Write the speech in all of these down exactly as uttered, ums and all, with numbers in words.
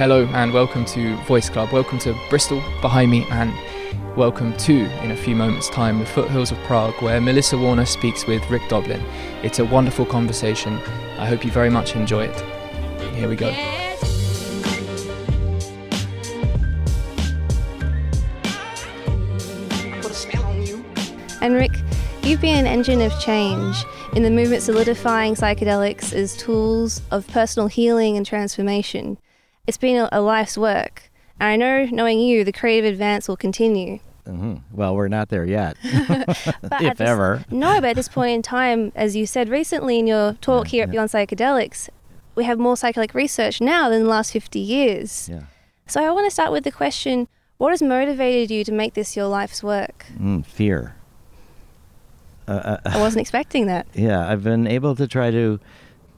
Hello and welcome to Voice Club, welcome to Bristol behind me, and welcome to, in a few moments time, the foothills of Prague, where Melissa Warner speaks with Rick Doblin. It's a wonderful conversation. I hope you very much enjoy it. Here we go. And Rick, you've been an engine of change in the movement solidifying psychedelics as tools of personal healing and transformation. It's been a life's work, and I know, knowing you, the creative advance will continue. Mm-hmm. Well, we're not there yet, if this, ever. No, but at this point in time, as you said recently in your talk yeah, here yeah. at Beyond Psychedelics, we have more psychedelic research now than the last fifty years. Yeah. So I want to start with the question, what has motivated you to make this your life's work? Mm, fear. Uh, I wasn't expecting that. Yeah, I've been able to try to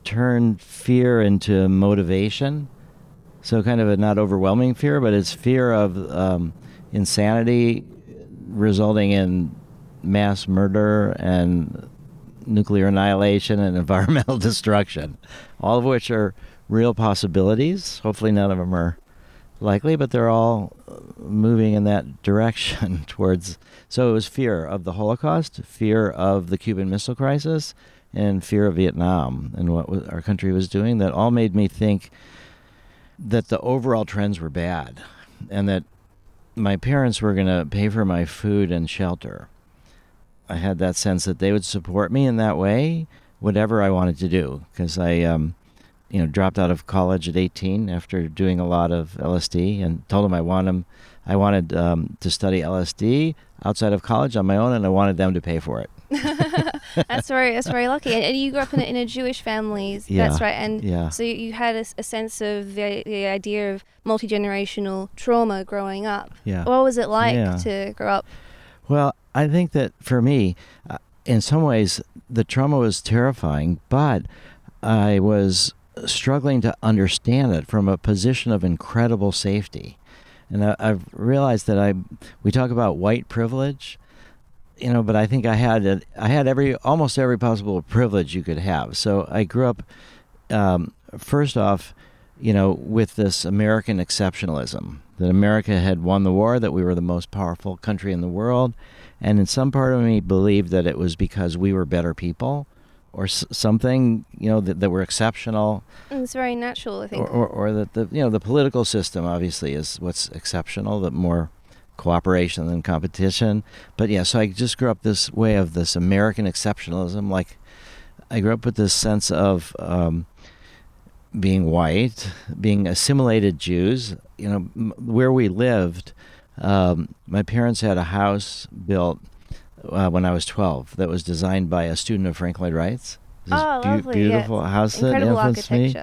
turn fear into motivation. So kind of a not overwhelming fear, but it's fear of um, insanity resulting in mass murder and nuclear annihilation and environmental destruction, all of which are real possibilities. Hopefully none of them are likely, but they're all moving in that direction towards... So it was fear of the Holocaust, fear of the Cuban Missile Crisis, and fear of Vietnam and what our country was doing that all made me think that the overall trends were bad and that my parents were going to pay for my food and shelter. I had that sense that they would support me in that way, whatever I wanted to do, because I um, you know, dropped out of college at eighteen after doing a lot of L S D and told them I, want them, I wanted um, to study L S D outside of college on my own, and I wanted them to pay for it. that's very that's very lucky. And, and you grew up in a, in a Jewish family, yeah, that's right. And yeah. so you, you had a, a sense of the, the idea of multi-generational trauma growing up. Yeah. What was it like yeah. to grow up? Well, I think that for me, uh, in some ways, the trauma was terrifying, but I was struggling to understand it from a position of incredible safety. And I, I've realized that I, we talk about white privilege, you know, but I think I had a, I had every almost every possible privilege you could have. So I grew up, um, first off, you know, with this American exceptionalism, that America had won the war, that we were the most powerful country in the world. And in some part of me believed that it was because we were better people or s- something, you know, that, that were exceptional. It's very natural, I think. Or, or, or that, the, you know, the political system obviously is what's exceptional, that more cooperation than competition. But yeah, so I just grew up this way of this American exceptionalism. Like I grew up with this sense of um, being white, being assimilated Jews. You know, m- where we lived, um, my parents had a house built uh, when I was twelve that was designed by a student of Frank Lloyd Wright's. This oh, be- lovely. Beautiful yeah, house that influenced me.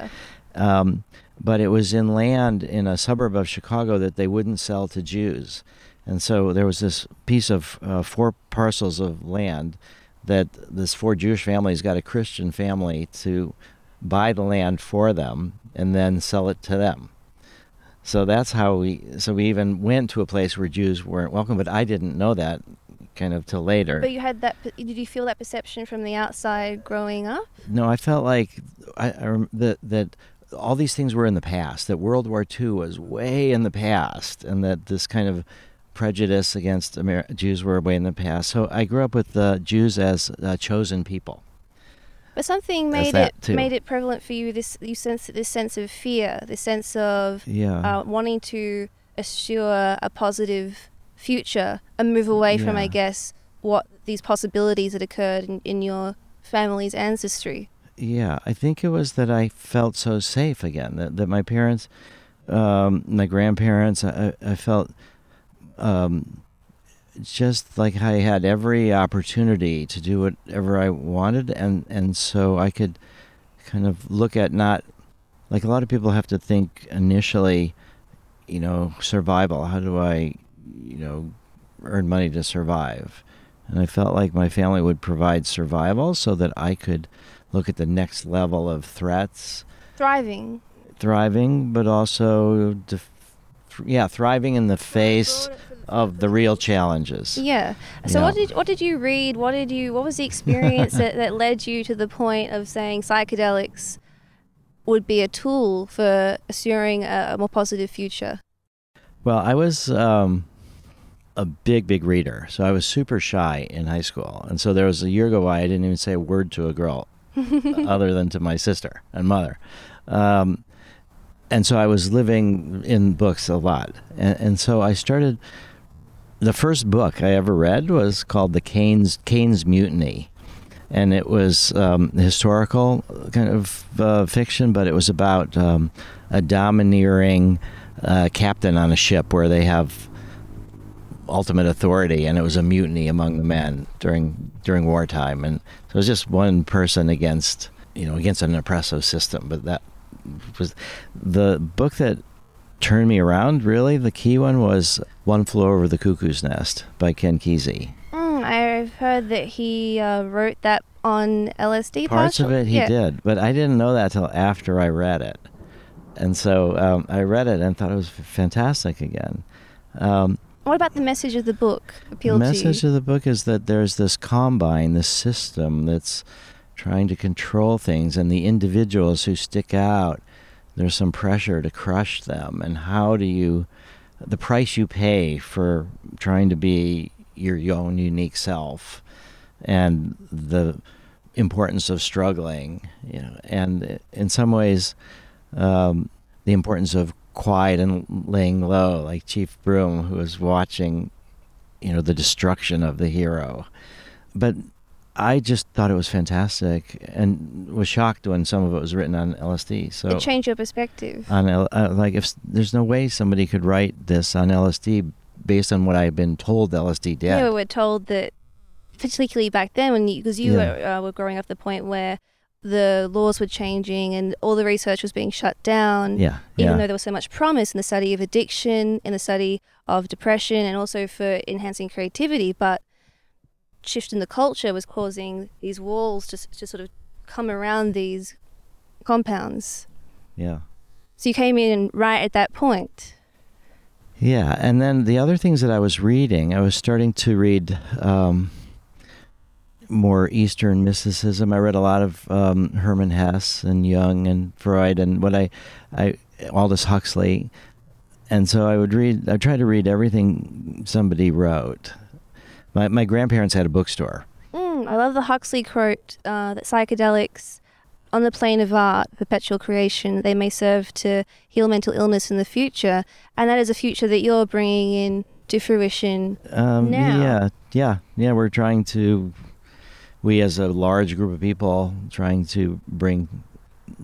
Um, but it was in land in a suburb of Chicago that they wouldn't sell to Jews. And so there was this piece of uh, four parcels of land that this four Jewish families got a Christian family to buy the land for them and then sell it to them. So that's how we, so we even went to a place where Jews weren't welcome, but I didn't know that kind of till later. But you had that, did you feel that perception from the outside growing up? No, I felt like I, I that, that all these things were in the past, that World War Two was way in the past, and that this kind of prejudice against Amer- Jews were way in the past. So I grew up with uh, Jews as uh, chosen people. But something made it too. made it prevalent for you. This you sense this sense of fear, this sense of yeah. uh, wanting to assure a positive future and move away yeah. from, I guess, what these possibilities that occurred in, in your family's ancestry. Yeah, I think it was that I felt so safe again, that, that my parents, um, my grandparents, I, I felt um, just like I had every opportunity to do whatever I wanted. And, and so I could kind of look at not, like a lot of people have to think initially, you know, survival. How do I, you know, earn money to survive? And I felt like my family would provide survival so that I could look at the next level of threats. Thriving. Thriving, but also, def- yeah, thriving in the face of the real challenges. Yeah. So yeah. what did what did you read? What did you? What was the experience that, that led you to the point of saying psychedelics would be a tool for assuring a more positive future? Well, I was um, a big, big reader. So I was super shy in high school. And so there was a year go by I didn't even say a word to a girl other than to my sister and mother. Um, and so I was living in books a lot. And, and so I started... The first book I ever read was called The Caine's, Caine's Mutiny. And it was um, historical kind of uh, fiction, but it was about um, a domineering uh, captain on a ship where they have ultimate authority, and it was a mutiny among the men during during wartime. And so it was just one person against, you know, against an oppressive system. But that was the book that turned me around, really. The key one was One Flew Over the Cuckoo's Nest by Ken Kesey. I've heard that he uh, wrote that on L S D. Parts partially. Of it he yeah. did, but I didn't know that till after I read it. And so um, I read it and thought it was fantastic again. Um, what about the message of the book appealed to you? The message of the book is that there's this combine, this system that's trying to control things, and the individuals who stick out, there's some pressure to crush them. And how do you, the price you pay for trying to be your own unique self, and the importance of struggling, you know, and in some ways, um, the importance of quiet and laying low, like Chief Broom, who was watching, you know, the destruction of the hero. But I just thought it was fantastic, and was shocked when some of it was written on L S D. So it changed your perspective. On L- uh, like, if there's no way somebody could write this on L S D. Based on what I've been told L S D did. Yeah, we were told that, particularly back then, when because you, you yeah. were, uh, were growing up at the point where the laws were changing and all the research was being shut down, yeah, even yeah. though there was so much promise in the study of addiction, in the study of depression, and also for enhancing creativity. But shift in the culture was causing these walls to, to sort of come around these compounds. Yeah. So you came in right at that point. Yeah, and then the other things that I was reading, I was starting to read um, more Eastern mysticism. I read a lot of um, Herman Hesse and Jung and Freud and what I, I, Aldous Huxley, and so I would read. I tried to read everything somebody wrote. My my grandparents had a bookstore. Mm, I love the Huxley quote uh, that psychedelics, on the plane of art, perpetual creation, they may serve to heal mental illness in the future. And that is a future that you're bringing in to fruition um, now. Yeah, yeah, yeah. We're trying to, we as a large group of people, trying to bring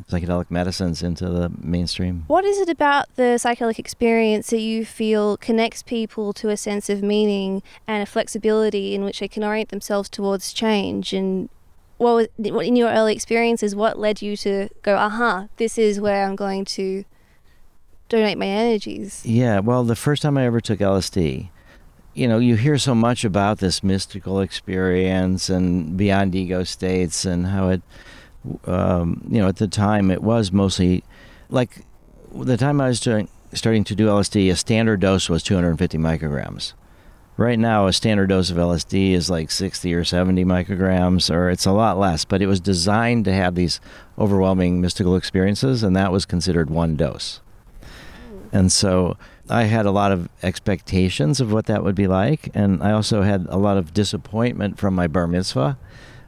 psychedelic medicines into the mainstream. What is it about the psychedelic experience that you feel connects people to a sense of meaning and a flexibility in which they can orient themselves towards change? And what was, in your early experiences, what led you to go, aha, uh-huh, this is where I'm going to donate my energies? Yeah, well, the first time I ever took L S D, you know, you hear so much about this mystical experience and beyond ego states and how it, um, you know, at the time it was mostly, like, the time I was doing, starting to do L S D, a standard dose was two hundred fifty micrograms. Right now, a standard dose of L S D is like sixty or seventy micrograms, or it's a lot less, but it was designed to have these overwhelming mystical experiences, and that was considered one dose. And so I had a lot of expectations of what that would be like, and I also had a lot of disappointment from my bar mitzvah,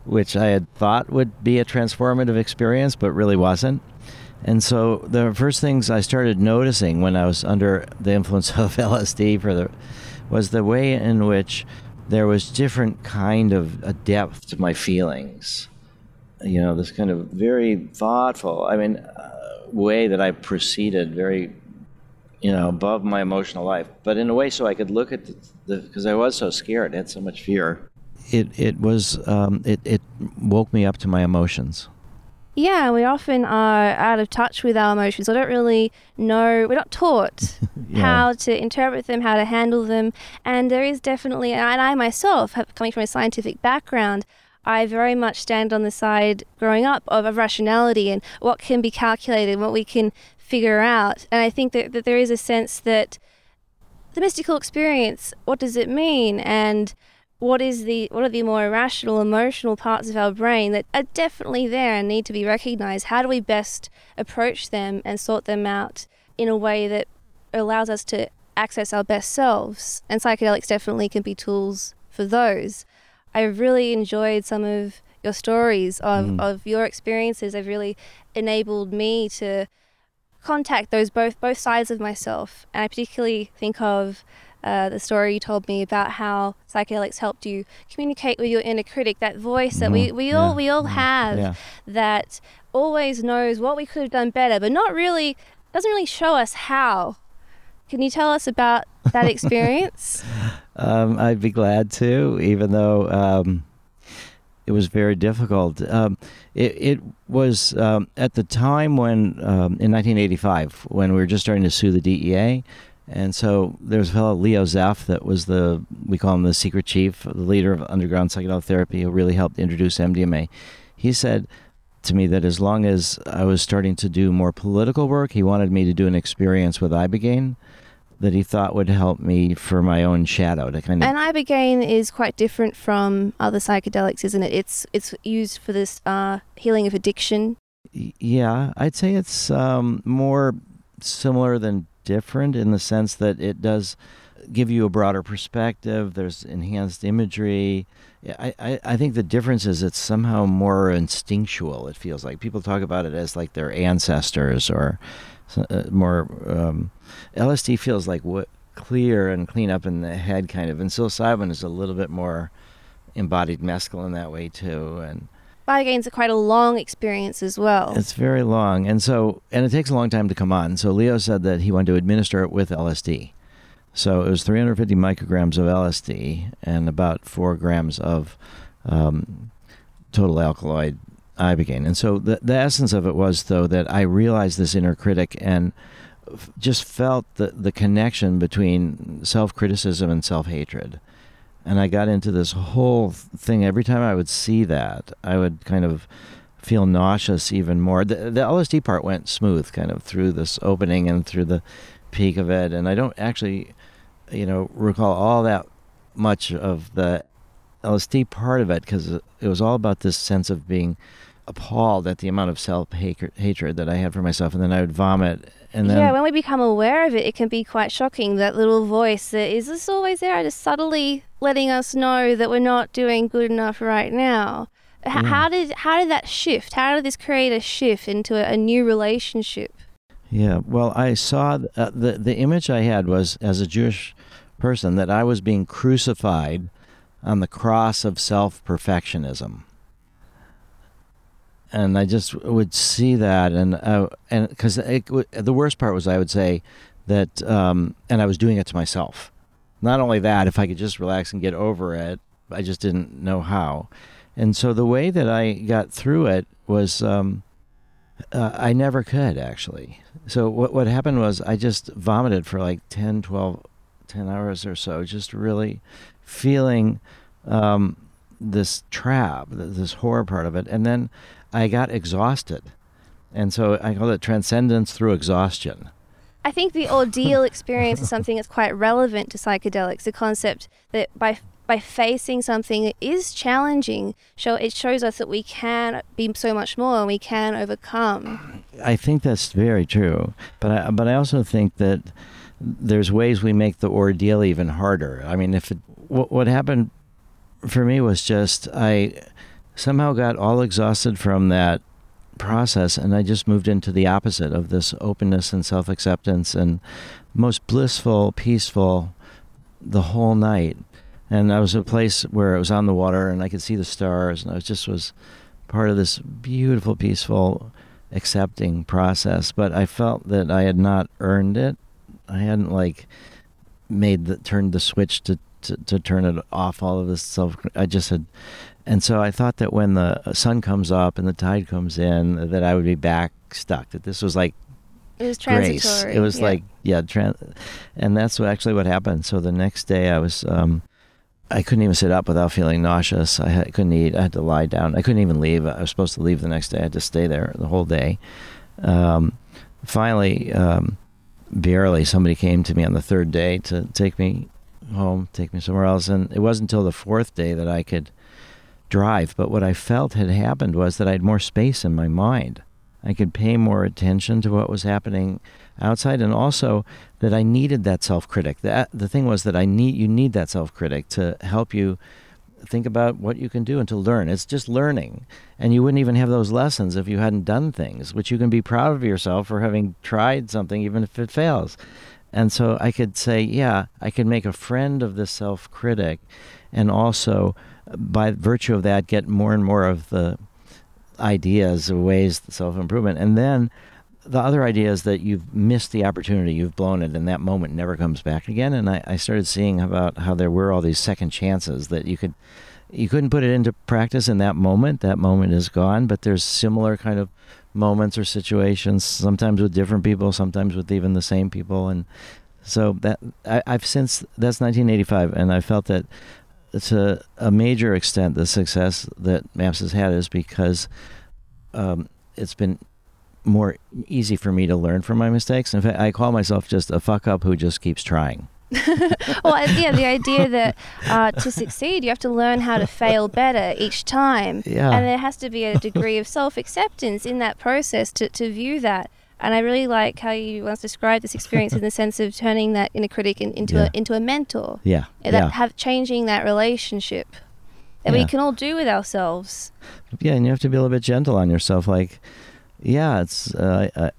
which I had thought would be a transformative experience, but really wasn't. And so the first things I started noticing when I was under the influence of L S D for the... was the way in which there was different kind of a depth to my feelings. You know, this kind of very thoughtful, I mean, uh, way that I proceeded very, you know, above my emotional life. But in a way so I could look at the, because I was so scared, I had so much fear. It it was, um, it, it woke me up to my emotions. Yeah, we often are out of touch with our emotions. I don't really know, we're not taught yeah. how to interpret them, how to handle them. And there is definitely, and I myself, have, coming from a scientific background, I very much stand on the side growing up of, of rationality and what can be calculated, what we can figure out. And I think that, that there is a sense that the mystical experience, what does it mean? And what is the what are the more irrational, emotional parts of our brain that are definitely there and need to be recognized? How do we best approach them and sort them out in a way that allows us to access our best selves? And psychedelics definitely can be tools for those. I've really enjoyed some of your stories of, mm. of your experiences. They've really enabled me to contact those both both sides of myself. And I particularly think of Uh, the story you told me about how psychedelics helped you communicate with your inner critic, that voice mm-hmm. that we, we yeah. all we all have yeah. that always knows what we could have done better, but not really doesn't really show us how. Can you tell us about that experience? um, I'd be glad to, even though um, it was very difficult. Um, it, it was um, at the time when um, in nineteen eighty-five, when we were just starting to sue the D E A. And so there was a fellow, Leo Zaff, that was the, we call him the secret chief, the leader of underground psychedelic therapy, who really helped introduce M D M A. He said to me that as long as I was starting to do more political work, he wanted me to do an experience with Ibogaine that he thought would help me for my own shadow to kind of... And Ibogaine is quite different from other psychedelics, isn't it? It's it's used for this uh, healing of addiction. Yeah, I'd say it's um, more similar than different in the sense that it does give you a broader perspective. There's enhanced imagery. I, I, I think the difference is it's somehow more instinctual, it feels like. People talk about it as like their ancestors or more... Um, L S D feels like what clear and clean up in the head kind of, and psilocybin is a little bit more embodied mescaline that way too, and... Ibogaine's quite a long experience as well. It's very long, and so and it takes a long time to come on. So Leo said that he wanted to administer it with L S D. So it was three hundred fifty micrograms of L S D and about four grams of um, total alkaloid Ibogaine. And so the the essence of it was, though, that I realized this inner critic and f- just felt the the connection between self-criticism and self-hatred. And I got into this whole thing. Every time I would see that, I would kind of feel nauseous even more. The, the L S D part went smooth, kind of through this opening and through the peak of it. And I don't actually, you know, recall all that much of the L S D part of it, because it was all about this sense of being appalled at the amount of self-hatred that I had for myself. And then I would vomit. And then, yeah, when we become aware of it, it can be quite shocking, that little voice that is this always there, just subtly letting us know that we're not doing good enough right now. H- yeah. How did how did that shift? How did this create a shift into a, a new relationship? Yeah, well, I saw th- uh, the the image I had was, as a Jewish person, that I was being crucified on the cross of self-perfectionism. And I just would see that, and uh, and because the worst part was, I would say that, um, and I was doing it to myself. Not only that, if I could just relax and get over it, I just didn't know how. And so the way that I got through it was, um, uh, I never could, actually. So what what happened was, I just vomited for like ten, twelve, ten hours or so, just really feeling um, this trap, this horror part of it. And then I got exhausted. And so I call it transcendence through exhaustion. I think the ordeal experience is something that's quite relevant to psychedelics, the concept that by by facing something that is challenging, show, it shows us that we can be so much more and we can overcome. I think that's very true. But I, but I also think that there's ways we make the ordeal even harder. I mean, if it, what, what happened for me was just I... somehow got all exhausted from that process, and I just moved into the opposite of this openness and self-acceptance and most blissful, peaceful the whole night. And I was in a place where it was on the water and I could see the stars, and I was just was part of this beautiful, peaceful, accepting process. But I felt that I had not earned it. I hadn't like made the, turned the switch to, to, to turn it off, all of this self, I just had... And so I thought that when the sun comes up and the tide comes in, that I would be back stuck, that this was like it was transitory. Grace. It was yeah. like, yeah. Trans- and that's what, actually what happened. So the next day I was, um, I couldn't even sit up without feeling nauseous. I, had, I couldn't eat. I had to lie down. I couldn't even leave. I was supposed to leave the next day. I had to stay there the whole day. Um, finally, um, barely somebody came to me on the third day to take me home, take me somewhere else. And it wasn't until the fourth day that I could drive. But what I felt had happened was that I had more space in my mind. I could pay more attention to what was happening outside, and also that I needed that self-critic. That, the thing was that I need you need that self-critic to help you think about what you can do and to learn. It's just learning. And you wouldn't even have those lessons if you hadn't done things, which you can be proud of yourself for having tried something, even if it fails. And so I could say, yeah, I could make a friend of this self-critic, and also by virtue of that, get more and more of the ideas, ways, self-improvement. And then the other idea is that you've missed the opportunity, you've blown it, and that moment never comes back again. And I, I started seeing about how there were all these second chances that you could, you couldn't put it into practice in that moment. That moment is gone, but there's similar kind of moments or situations, sometimes with different people, sometimes with even the same people. And so that I, I've since, that's nineteen eighty-five, and I felt that to a major extent the success that MAPS has had is because um, it's been more easy for me to learn from my mistakes. In fact, I call myself just a fuck up who just keeps trying. Well, yeah, the idea that uh, to succeed, you have to learn how to fail better each time. Yeah. And there has to be a degree of self-acceptance in that process to, to view that. And I really like how you once described this experience in the sense of turning that inner critic in, into, yeah. a, into a mentor. Yeah. That yeah. Have, changing that relationship that yeah. we can all do with ourselves. Yeah, and you have to be a little bit gentle on yourself, like... Yeah, it's uh, uh,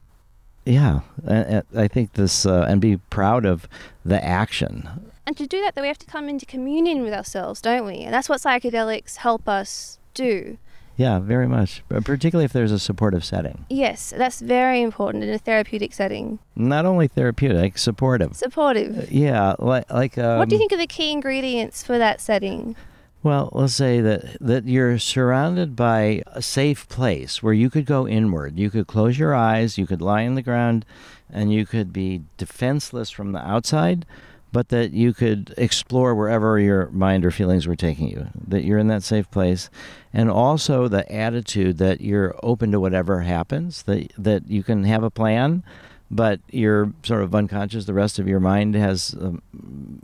yeah. I, I think this uh, and be proud of the action. And to do that, though, we have to come into communion with ourselves, don't we? And that's what psychedelics help us do. Yeah, very much. Particularly if there's a supportive setting. Yes, that's very important in a therapeutic setting. Not only therapeutic, supportive. Supportive. Uh, yeah, like like. Um, what do you think are the key ingredients for that setting? Well, let's say that, that you're surrounded by a safe place where you could go inward. You could close your eyes, you could lie on the ground, and you could be defenseless from the outside, but that you could explore wherever your mind or feelings were taking you, that you're in that safe place. And also the attitude that you're open to whatever happens, that that you can have a plan, but you're sort of unconscious. The rest of your mind has um,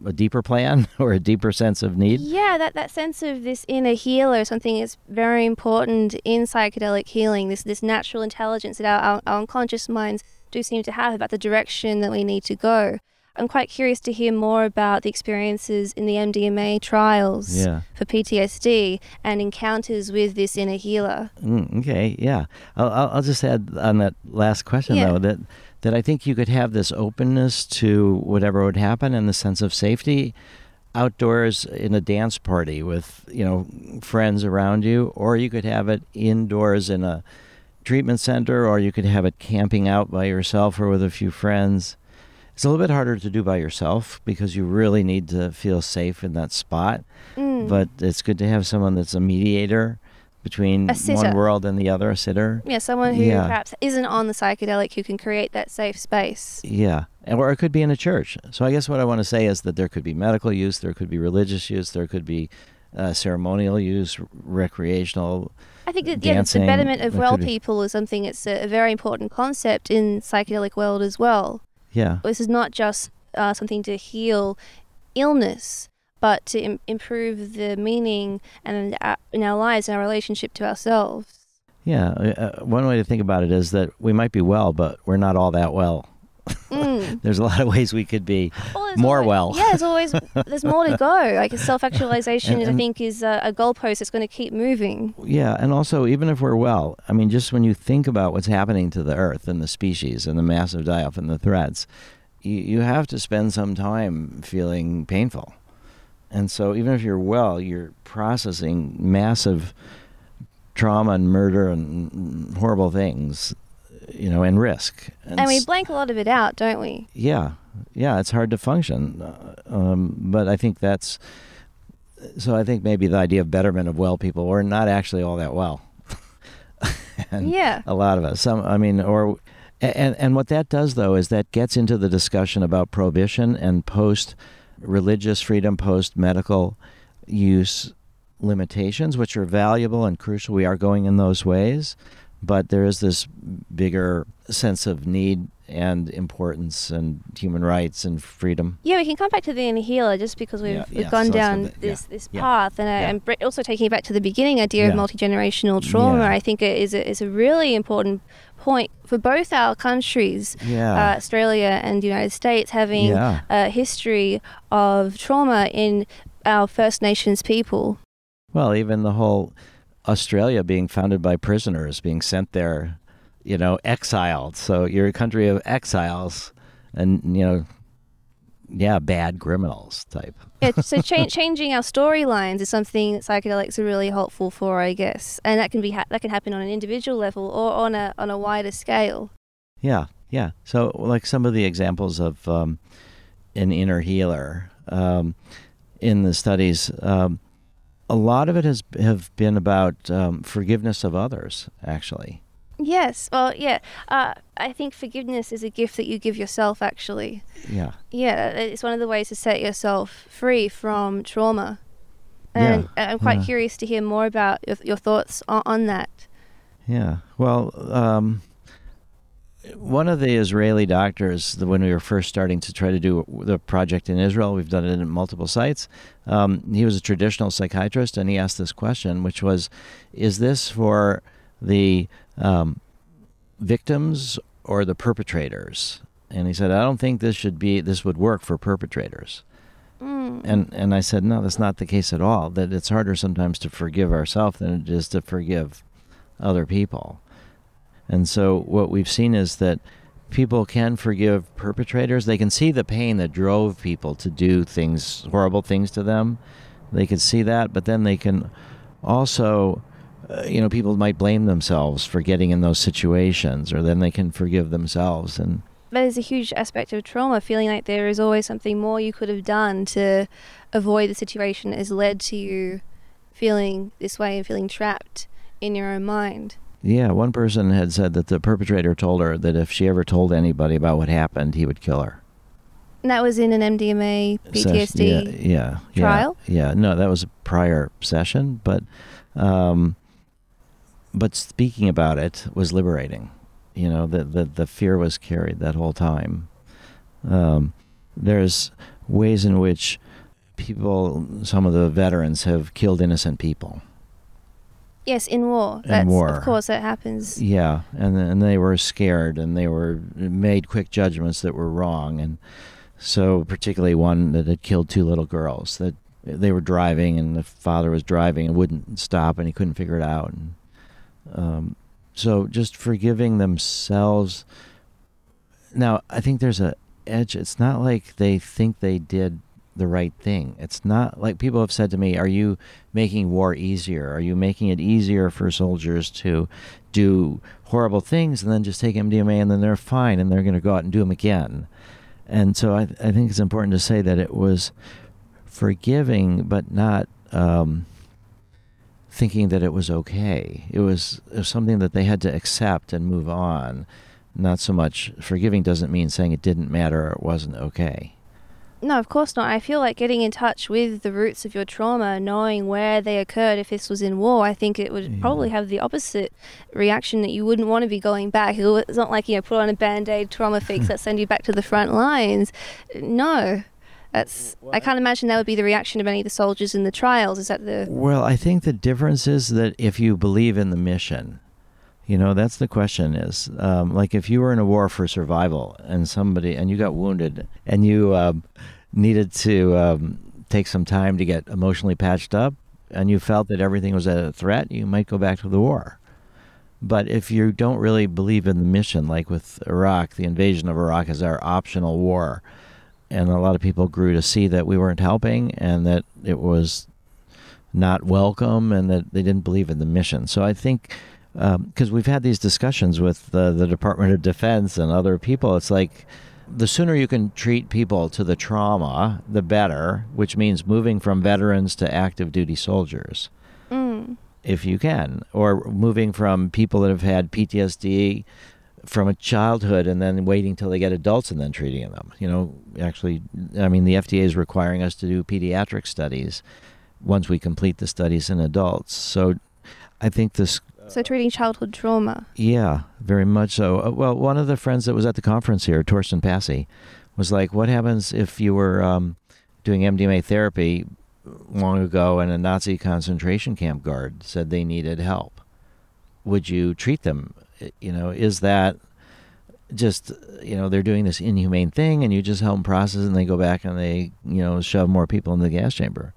a deeper plan or a deeper sense of need. Yeah, that, that sense of this inner healer, something that's very important in psychedelic healing, this this natural intelligence that our, our, our unconscious minds do seem to have about the direction that we need to go. I'm quite curious to hear more about the experiences in the M D M A trials yeah. for P T S D and encounters with this inner healer. Mm, okay, yeah. I'll, I'll just add on that last question, yeah. though, that... that I think you could have this openness to whatever would happen and the sense of safety outdoors in a dance party with, you know, friends around you, or you could have it indoors in a treatment center, or you could have it camping out by yourself or with a few friends. It's a little bit harder to do by yourself because you really need to feel safe in that spot. Mm. But it's good to have someone that's a mediator between one world and the other, a sitter. Yeah, someone who yeah. perhaps isn't on the psychedelic who can create that safe space. Yeah, or it could be in a church. So I guess what I want to say is that there could be medical use, there could be religious use, there could be uh, ceremonial use, recreational, I think that yeah, the betterment of well people is something that's a very important concept in psychedelic world as well. Yeah. This is not just uh, something to heal illness, but to im- improve the meaning and uh, in our lives and our relationship to ourselves. Yeah, uh, one way to think about it is that we might be well, but we're not all that well. Mm. There's a lot of ways we could be well, more always, well. Yeah, there's always there's more to go. Like self-actualization, and, is, and, I think, is a, a goalpost that's going to keep moving. Yeah, and also even if we're well, I mean, just when you think about what's happening to the Earth and the species and the massive die-off and the threats, you, you have to spend some time feeling painful. And so even if you're well, you're processing massive trauma and murder and horrible things, you know, and risk. And, and we blank a lot of it out, don't we? Yeah. Yeah, it's hard to function. Um, but I think that's... So I think maybe the idea of betterment of well people, we're not actually all that well. and yeah. A lot of us. Some, I mean, or... And, and what that does, though, is that gets into the discussion about prohibition and post... religious freedom, post-medical use limitations, which are valuable and crucial. We are going in those ways, but there is this bigger sense of need and importance and human rights and freedom. Yeah, we can come back to the inhaler just because we've, yeah, we've yeah, gone so down the, this, yeah, this yeah, path. And yeah. I, I'm br- also taking it back to the beginning idea yeah. of multi-generational trauma. Yeah. I think it is a, is a really important point for both our countries, yeah. uh, Australia and the United States, having yeah. a history of trauma in our First Nations people. Well, even the whole Australia being founded by prisoners, being sent there, you know, exiled. So you're a country of exiles and, you know, yeah, bad criminals type. Yeah, so cha- changing our storylines is something that psychedelics are really helpful for, I guess. And that can be ha- that can happen on an individual level or on a on a wider scale. Yeah, yeah. So like some of the examples of um, an inner healer um, in the studies, um, a lot of it has have been about um, forgiveness of others, actually. Yes. Well, yeah. Uh, I think forgiveness is a gift that you give yourself, actually. Yeah. Yeah. It's one of the ways to set yourself free from trauma. And yeah. I'm quite yeah. curious to hear more about your, your thoughts on, on that. Yeah. Well, um, one of the Israeli doctors, when we were first starting to try to do the project in Israel, we've done it in multiple sites. Um, he was a traditional psychiatrist, and he asked this question, which was, is this for the um, victims or the perpetrators? And he said, I don't think this should be, this would work for perpetrators. Mm. And and I said, no, that's not the case at all, that it's harder sometimes to forgive ourselves than it is to forgive other people. And so what we've seen is that people can forgive perpetrators. They can see the pain that drove people to do things, horrible things to them. They can see that, but then they can also... Uh, you know, people might blame themselves for getting in those situations, or then they can forgive themselves. And that is a huge aspect of trauma, feeling like there is always something more you could have done to avoid the situation that has led to you feeling this way and feeling trapped in your own mind. Yeah, one person had said that the perpetrator told her that if she ever told anybody about what happened, he would kill her. And that was in an M D M A P T S D session, yeah, yeah, trial? Yeah, yeah, no, that was a prior session, but... Um, But speaking about it was liberating. You know, the the, the fear was carried that whole time. Um, there's ways in which people, some of the veterans, have killed innocent people. Yes, in war. In That's, war. Of course, that happens. Yeah, and and they were scared, and they were made quick judgments that were wrong. And so particularly one that had killed two little girls, that they were driving, and the father was driving and wouldn't stop, and he couldn't figure it out. And, Um, so just forgiving themselves. Now, I think there's a edge. It's not like they think they did the right thing. It's not like people have said to me, are you making war easier? Are you making it easier for soldiers to do horrible things and then just take M D M A and then they're fine and they're going to go out and do them again? And so I, I think it's important to say that it was forgiving, but not, um, thinking that it was okay. It was, it was something that they had to accept and move on. Not so much, forgiving doesn't mean saying it didn't matter or it wasn't okay. No, of course not. I feel like getting in touch with the roots of your trauma, knowing where they occurred, if this was in war, I think it would yeah. probably have the opposite reaction, that you wouldn't want to be going back. It's not like, you know, put on a Band-Aid trauma fix, let's send you back to the front lines. No. That's, I can't imagine that would be the reaction of many of the soldiers in the trials. Is that the... Well, I think the difference is that if you believe in the mission, you know, that's the question is, um, like if you were in a war for survival and somebody, and you got wounded and you um, needed to um, take some time to get emotionally patched up and you felt that everything was a threat, you might go back to the war. But if you don't really believe in the mission, like with Iraq, the invasion of Iraq is our optional war. And a lot of people grew to see that we weren't helping and that it was not welcome and that they didn't believe in the mission. So I think, because um, we've had these discussions with the, the Department of Defense and other people, it's like the sooner you can treat people to the trauma, the better, which means moving from veterans to active duty soldiers, mm. if you can, or moving from people that have had P T S D from a childhood and then waiting till they get adults and then treating them. You know, actually, I mean, the F D A is requiring us to do pediatric studies once we complete the studies in adults. So I think this So treating childhood trauma. Yeah, very much so. Uh, well, one of the friends that was at the conference here, Torsten Passy, was like, what happens if you were um, doing M D M A therapy long ago and a Nazi concentration camp guard said they needed help? Would you treat them? You know, is that just, you know, they're doing this inhumane thing and you just help them process and they go back and they, you know, shove more people in the gas chamber?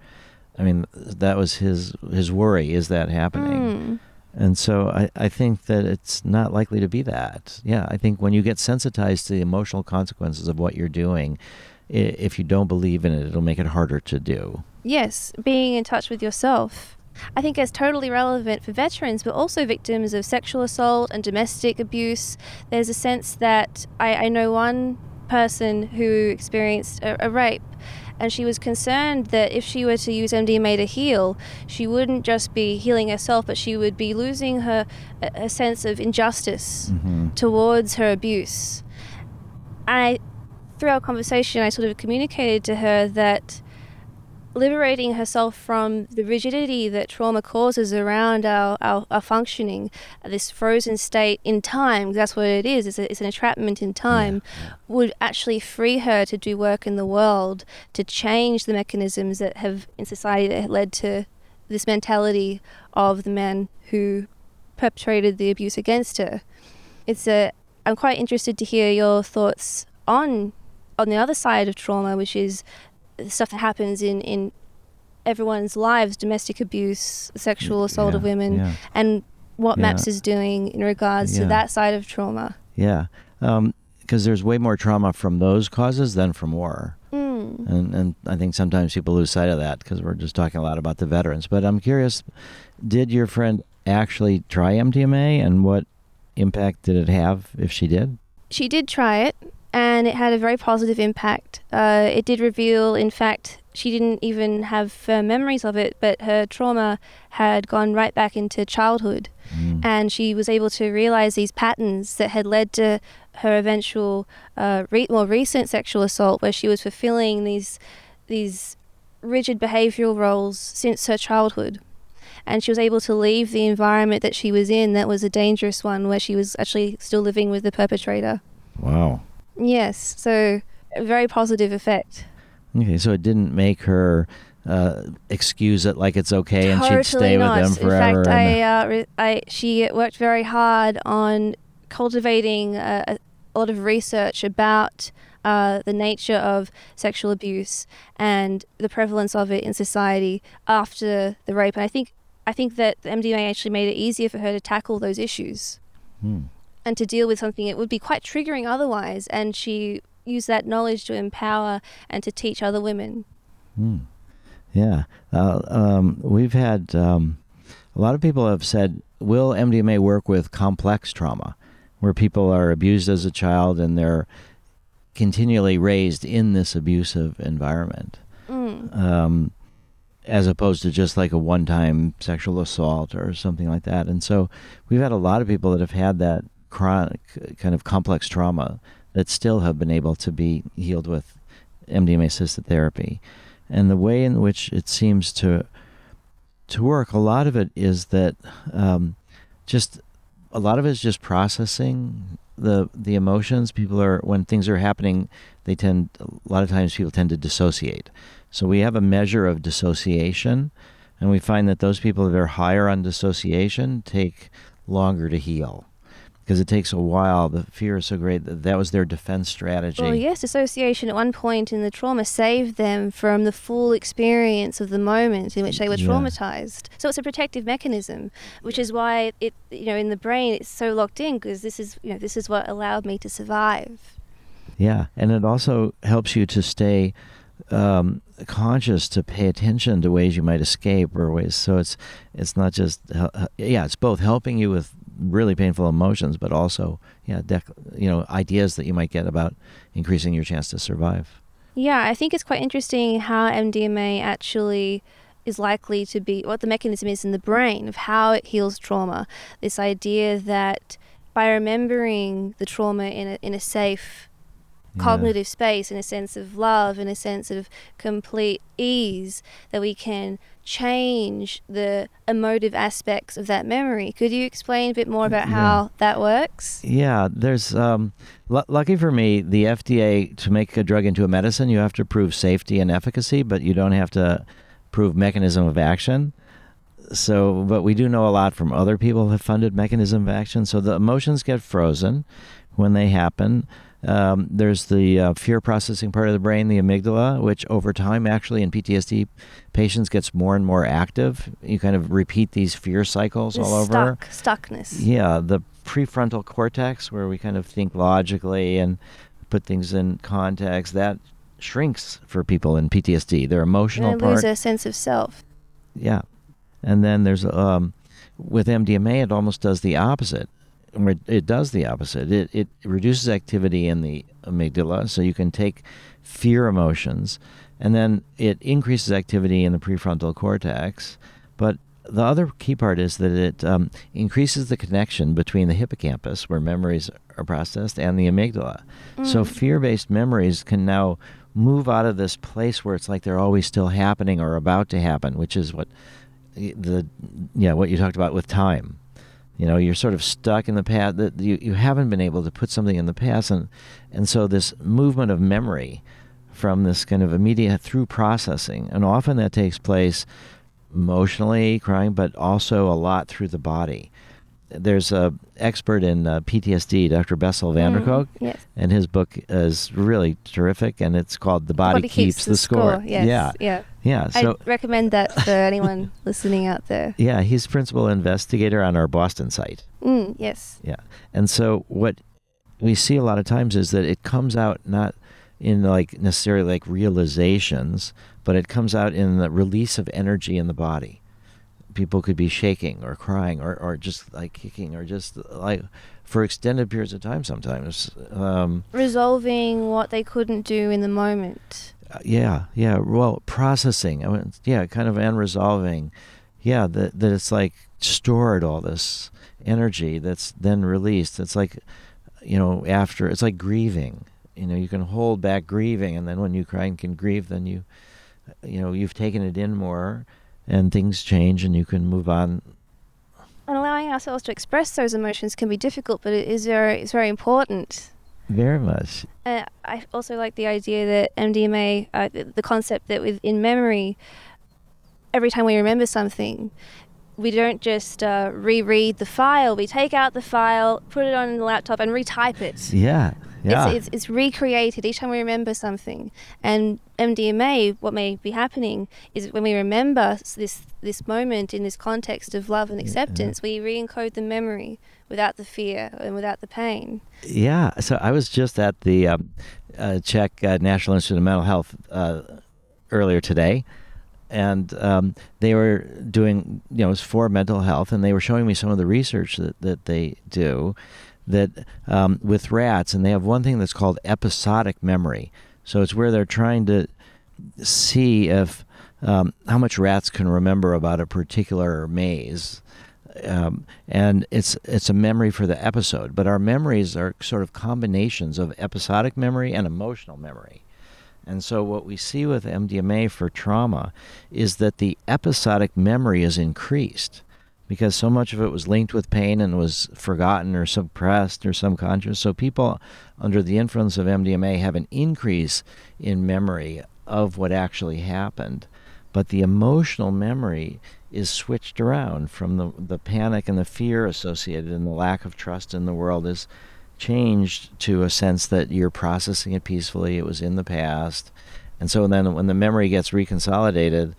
I mean, that was his his worry, is that happening? Mm. And so I, I think that it's not likely to be that. Yeah, I think when you get sensitized to the emotional consequences of what you're doing, if you don't believe in it, it'll make it harder to do. Yes, being in touch with yourself. I think it's totally relevant for veterans, but also victims of sexual assault and domestic abuse. There's a sense that I, I know one person who experienced a, a rape, and she was concerned that if she were to use M D M A to heal, she wouldn't just be healing herself, but she would be losing her a, a sense of injustice mm-hmm. towards her abuse. And I, through our conversation, I sort of communicated to her that liberating herself from the rigidity that trauma causes around our, our, our functioning, this frozen state in time, that's what it is, it's, a, it's an entrapment in time, yeah. would actually free her to do work in the world, to change the mechanisms that have in society that have led to this mentality of the man who perpetrated the abuse against her. It's a, I'm quite interested to hear your thoughts on on the other side of trauma, which is the stuff that happens in, in everyone's lives, domestic abuse, sexual assault yeah, of women, yeah. and what yeah. MAPS is doing in regards yeah. to that side of trauma. Yeah, because um, there's way more trauma from those causes than from war. Mm. And, and I think sometimes people lose sight of that because we're just talking a lot about the veterans. But I'm curious, did your friend actually try M D M A, and what impact did it have if she did? She did try it. And it had a very positive impact. Uh, it did reveal, in fact, she didn't even have uh, memories of it, but her trauma had gone right back into childhood. Mm. And she was able to realize these patterns that had led to her eventual uh, re- more recent sexual assault, where she was fulfilling these, these rigid behavioral roles since her childhood. And she was able to leave the environment that she was in that was a dangerous one, where she was actually still living with the perpetrator. Wow. Yes, so a very positive effect. Okay, so it didn't make her uh, excuse it like it's okay totally and she'd stay not. with them forever. In fact, I, uh, re- I, she worked very hard on cultivating a, a lot of research about uh, the nature of sexual abuse and the prevalence of it in society after the rape. And I think, I think that the M D M A actually made it easier for her to tackle those issues. Hmm. And to deal with something it would be quite triggering otherwise, and she used that knowledge to empower and to teach other women. Mm. Yeah, uh, um, we've had um, a lot of people have said, "Will M D M A work with complex trauma, where people are abused as a child and they're continually raised in this abusive environment, mm. um, as opposed to just like a one-time sexual assault or something like that?" And so we've had a lot of people that have had that chronic kind of complex trauma that still have been able to be healed with M D M A-assisted therapy. And the way in which it seems to to work, a lot of it is that um, just a lot of it is just processing the the emotions. People are, when things are happening, they tend, a lot of times people tend to dissociate. So we have a measure of dissociation, and we find that those people that are higher on dissociation take longer to heal. Because it takes a while. The fear is so great that that was their defense strategy. Well, yes, dissociation at one point in the trauma saved them from the full experience of the moment in which they were yeah. traumatized. So it's a protective mechanism, which is why it, you know, in the brain it's so locked in, because this is, you know, this is what allowed me to survive. Yeah, and it also helps you to stay um, conscious, to pay attention to ways you might escape or ways. So it's it's not just yeah, it's both helping you with really painful emotions, but also, yeah, dec- you know, ideas that you might get about increasing your chance to survive. Yeah, I think it's quite interesting how M D M A actually is likely to be, what the mechanism is in the brain of how it heals trauma. This idea that by remembering the trauma in a, in a safe cognitive yeah. space and a sense of love and a sense of complete ease that we can change the emotive aspects of that memory. Could you explain a bit more about how yeah. that works? Yeah, there's, um, l- lucky for me, the F D A, to make a drug into a medicine, you have to prove safety and efficacy, but you don't have to prove mechanism of action. So, but we do know a lot from other people who have funded mechanism of action. So the emotions get frozen when they happen. Um, there's the uh, fear processing part of the brain, the amygdala, which over time actually in P T S D patients gets more and more active. You kind of repeat these fear cycles this all stuck, over. Stuckness. Yeah, the prefrontal cortex where we kind of think logically and put things in context, that shrinks for people in P T S D. Their emotional part. They lose their sense of self. Yeah. And then there's, um, with M D M A, it almost does the opposite. It does the opposite. It, it reduces activity in the amygdala, so you can take fear emotions, and then it increases activity in the prefrontal cortex. But the other key part is that it um, increases the connection between the hippocampus, where memories are processed, and the amygdala. Mm. So fear-based memories can now move out of this place where it's like they're always still happening or about to happen, which is what the yeah what you talked about with time. You know, you're sort of stuck in the past. That you, you haven't been able to put something in the past. And, and so this movement of memory from this kind of immediate through processing, and often that takes place emotionally, crying, but also a lot through the body. There's a expert in uh, P T S D, Doctor Bessel van der Kolk, mm, yes. and his book is really terrific, and it's called The Body, the Body Keeps, Keeps the Score. score. Yes. Yeah. yeah. yeah so, I recommend that for anyone listening out there. Yeah, he's principal investigator on our Boston site. Mm, yes. Yeah. And so what we see a lot of times is that it comes out not in like necessarily like realizations, but it comes out in the release of energy in the body. People could be shaking or crying or, or just like kicking or just like for extended periods of time sometimes. Um, Resolving what they couldn't do in the moment. Uh, yeah, yeah. Well, processing. I mean, yeah, kind of and resolving. Yeah, that, that it's like stored all this energy that's then released. It's like, you know, after, it's like grieving. You know, you can hold back grieving, and then when you cry and can grieve, then you, you know, you've taken it in more. And things change and you can move on. And allowing ourselves to express those emotions can be difficult, but it is very, it's very important. Very much. Uh, I also like the idea that M D M A, uh, the concept that within memory, every time we remember something, we don't just uh, reread the file. We take out the file, put it on the laptop and retype it. Yeah. Yeah. It's, it's, it's recreated each time we remember something. And M D M A, what may be happening is when we remember this this moment in this context of love and acceptance, yeah. we re-encode the memory without the fear and without the pain. Yeah. So I was just at the um, uh, Czech uh, National Institute of Mental Health uh, earlier today, and um, they were doing, you know, it was for mental health, and they were showing me some of the research that, that they do. That um, with rats, and they have one thing that's called episodic memory. So it's where they're trying to see if um, how much rats can remember about a particular maze, um, and it's it's a memory for the episode. But our memories are sort of combinations of episodic memory and emotional memory. And so what we see with M D M A for trauma is that the episodic memory is increased, because so much of it was linked with pain and was forgotten or suppressed or subconscious. So people under the influence of M D M A have an increase in memory of what actually happened. But the emotional memory is switched around from the, the panic and the fear associated and the lack of trust in the world is changed to a sense that you're processing it peacefully, it was in the past. And so then when the memory gets reconsolidated,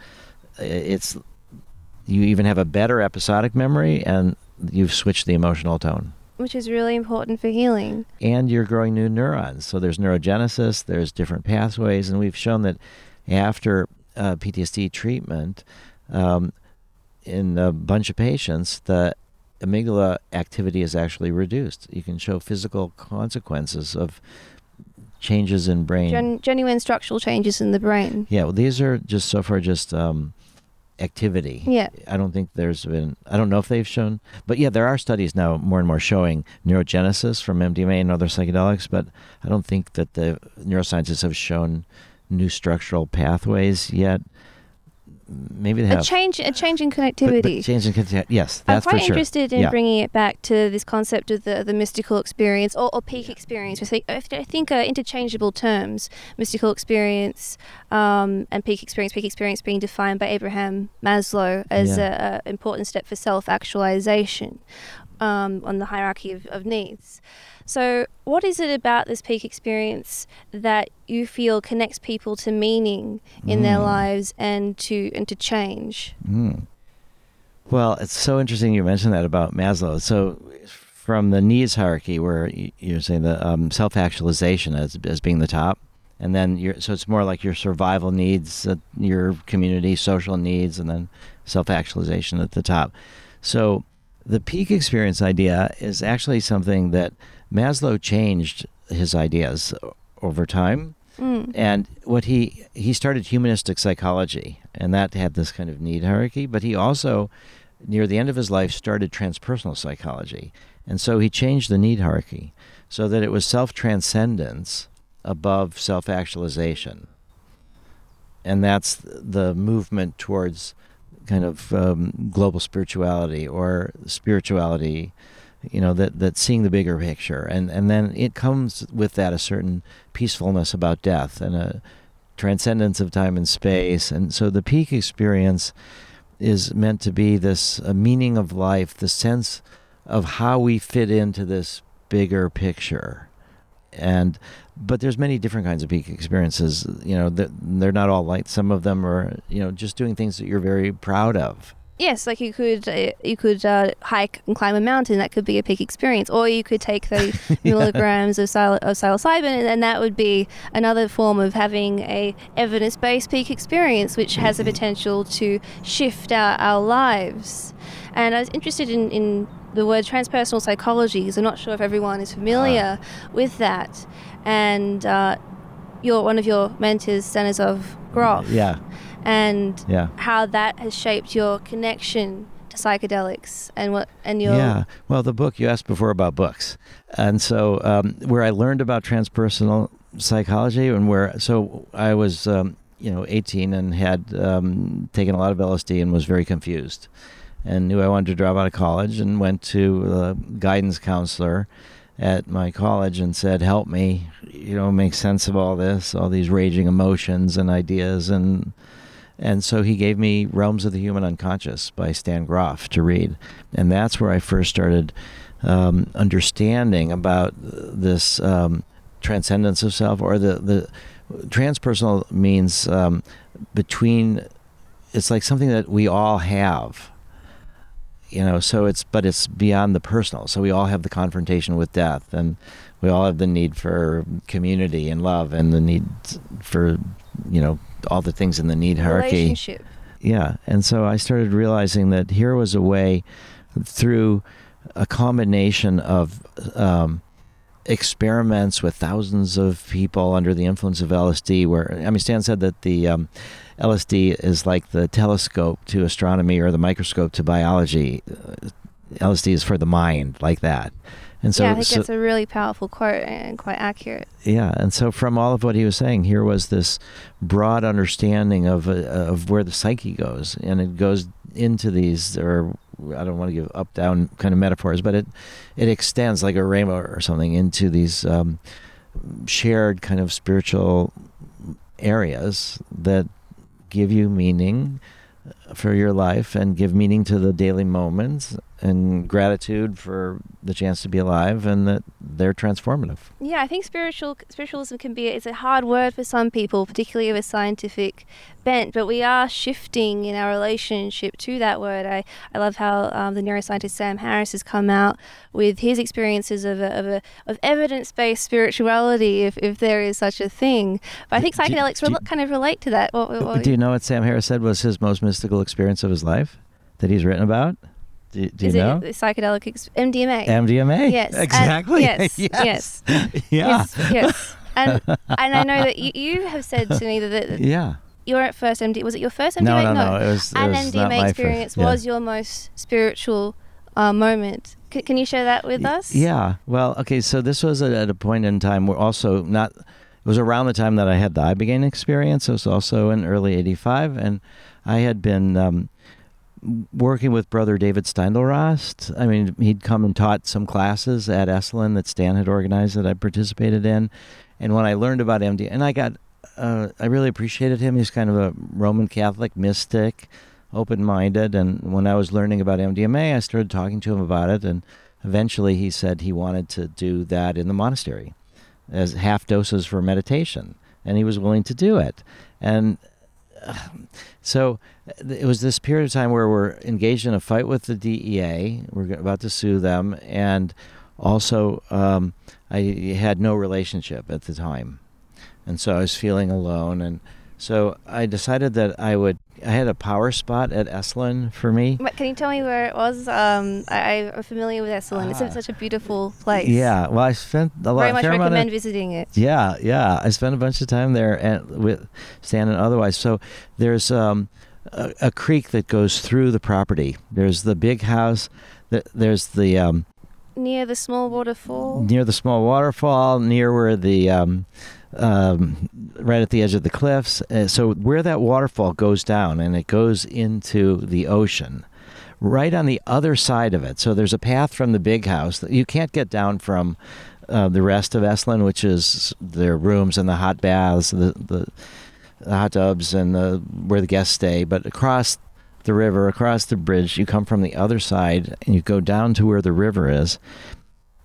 it's... you even have a better episodic memory, and you've switched the emotional tone. Which is really important for healing. And you're growing new neurons. So there's neurogenesis, there's different pathways, and we've shown that after uh, P T S D treatment, um, in a bunch of patients, the amygdala activity is actually reduced. You can show physical consequences of changes in brain. Gen- genuine structural changes in the brain. Yeah, well, these are just so far just... Um, activity. Yeah. I don't think there's been, I don't know if they've shown, but yeah, there are studies now more and more showing neurogenesis from M D M A and other psychedelics, but I don't think that the neuroscientists have shown new structural pathways yet. Maybe they have. A change, a change in connectivity. But, but change in connectivity, yes, that's for sure. I'm quite interested in yeah. bringing it back to this concept of the, the mystical experience or, or peak yeah. experience, which I think are interchangeable terms, mystical experience um, and peak experience, peak experience being defined by Abraham Maslow as yeah. an important step for self-actualization um, on the hierarchy of, of needs. So what is it about this peak experience that you feel connects people to meaning in mm. their lives and to and to change? Mm. Well, it's so interesting you mentioned that about Maslow. So from the needs hierarchy, where you're saying the um, self-actualization as, as being the top, and then you're, so it's more like your survival needs, uh, your community, social needs, and then self-actualization at the top. So the peak experience idea is actually something that Maslow changed his ideas over time. Mm. And what he, he started humanistic psychology, and that had this kind of need hierarchy, but he also, near the end of his life, started transpersonal psychology. And so he changed the need hierarchy so that it was self-transcendence above self-actualization. And that's the movement towards kind of um, global spirituality or spirituality, you know, that, that seeing the bigger picture. And, and then it comes with that a certain peacefulness about death and a transcendence of time and space. And so the peak experience is meant to be this a meaning of life, the sense of how we fit into this bigger picture. And but there's many different kinds of peak experiences, you know, that they're not all like, some of them are, you know, just doing things that you're very proud of. Yes, like you could uh, you could uh, hike and climb a mountain. That could be a peak experience. Or you could take thirty yeah. milligrams of, psil- of psilocybin, and, and that would be another form of having a evidence-based peak experience, which has the potential to shift our, our lives. And I was interested in, in the word transpersonal psychology, because I'm not sure if everyone is familiar uh. with that. And uh, you're one of your mentors, Stanislav Grof. Yeah. And yeah. how that has shaped your connection to psychedelics and what and your yeah well the book you asked before about books, and so um, where I learned about transpersonal psychology and where so I was um, you know eighteen and had um, taken a lot of L S D and was very confused and knew I wanted to drop out of college and went to a guidance counselor at my college and said, help me, you know, make sense of all this, all these raging emotions and ideas and. And so he gave me Realms of the Human Unconscious by Stan Grof to read. And that's where I first started um, understanding about this um, transcendence of self, or the, the transpersonal means um, between, it's like something that we all have, you know, so it's, but it's beyond the personal. So we all have the confrontation with death, and we all have the need for community and love and the need for, you know, all the things in the need hierarchy. Relationship. Yeah. And so I started realizing that here was a way through a combination of um, experiments with thousands of people under the influence of L S D, where, I mean, Stan said that the um, L S D is like the telescope to astronomy or the microscope to biology. L S D is for the mind, like that. And so, yeah, I think so, that's a really powerful quote and quite accurate. Yeah, and so from all of what he was saying, here was this broad understanding of uh, of where the psyche goes, and it goes into these, or I don't want to give up down kind of metaphors, but it it extends like a rainbow or something into these um, shared kind of spiritual areas that give you meaning for your life and give meaning to the daily moments and gratitude for the chance to be alive, and that they're transformative. Yeah, I think spiritual spiritualism can be, it's a hard word for some people, particularly of a scientific bent, but we are shifting in our relationship to that word. I, I love how um, the neuroscientist Sam Harris has come out with his experiences of a, of, a, of evidence-based spirituality, if, if there is such a thing. But I think psychedelics do, do, rel- kind of relate to that. What, what, what, do you know what Sam Harris said was his most mystical experience of his life that he's written about? Do, do you Is know? It psychedelic ex- M D M A? M D M A? Yes. Exactly. And, yes, yes. Yes. Yeah. Yes. yes. And, and I know that you, you have said to me that, that yeah. your first M D, was it your first M D M A? No, no, no. no. It was, it An was M D M A experience first, yeah. was your most spiritual uh, moment. C- can you share that with y- us? Yeah. Well, okay. So this was at a point in time where also not, it was around the time that I had the Ibogaine experience. It was also in early eighty-five. And I had been um, working with Brother David Steindl-Rast. I mean, he'd come and taught some classes at Esalen that Stan had organized that I participated in. And when I learned about M D M A, and I got, uh, I really appreciated him. He's kind of a Roman Catholic mystic, open-minded. And when I was learning about M D M A, I started talking to him about it. And eventually he said he wanted to do that in the monastery as half doses for meditation. And he was willing to do it. And uh, so it was this period of time where we're engaged in a fight with the D E A. We're about to sue them. And also, um, I had no relationship at the time. And so I was feeling alone. And so I decided that I would, I had a power spot at Esalen for me. Can you tell me where it was? Um, I, I'm familiar with Esalen. It's uh, such a beautiful place. Yeah. Well, I spent a lot of time. Very much recommend of, visiting it. Yeah. Yeah. I spent a bunch of time there and with Stan and otherwise. So there's um, a, a creek that goes through the property. There's the big house. There's the... Um, Near the small waterfall? Near the small waterfall, near where the, um, um, right at the edge of the cliffs. Uh, so where that waterfall goes down and it goes into the ocean, right on the other side of it. So there's a path from the big house that you can't get down from uh, the rest of Esalen, which is their rooms and the hot baths, the, the, the hot tubs and the, where the guests stay. But across the river, across the bridge, you come from the other side and you go down to where the river is,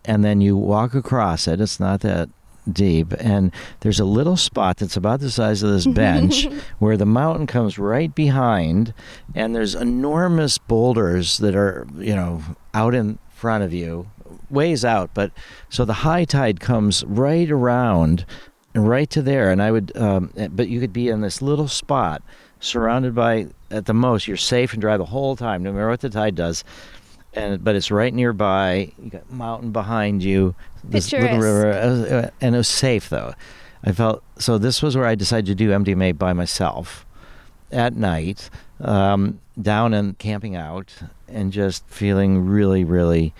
and then you walk across it. It's not that deep, and there's a little spot that's about the size of this bench where the mountain comes right behind, and there's enormous boulders that are, you know, out in front of you, ways out. But so the high tide comes right around and right to there, and I would um, but you could be in this little spot surrounded by, at the most, you're safe and dry the whole time, no matter what the tide does. And but it's right nearby. You got mountain behind you, this little river, and it was safe though. I felt so. This was where I decided to do M D M A by myself at night, um, down and camping out, and just feeling really, really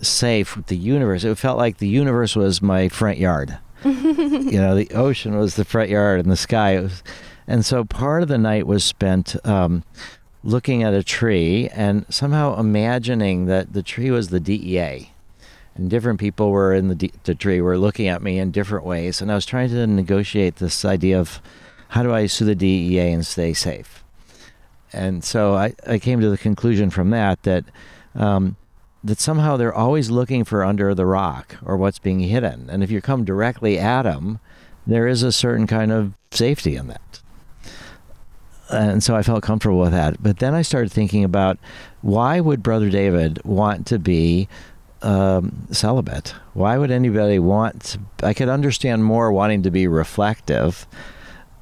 safe with the universe. It felt like the universe was my front yard. You know, the ocean was the front yard, and the sky was. And so part of the night was spent um, looking at a tree and somehow imagining that the tree was the D E A. And different people were in the, D- the tree were looking at me in different ways. And I was trying to negotiate this idea of how do I sue the D E A and stay safe? And so I, I came to the conclusion from that that um, that somehow they're always looking for under the rock or what's being hidden. And if you come directly at them, there is a certain kind of safety in that. And so I felt comfortable with that. But then I started thinking about, why would Brother David want to be um, celibate? Why would anybody want to, I could understand more wanting to be reflective,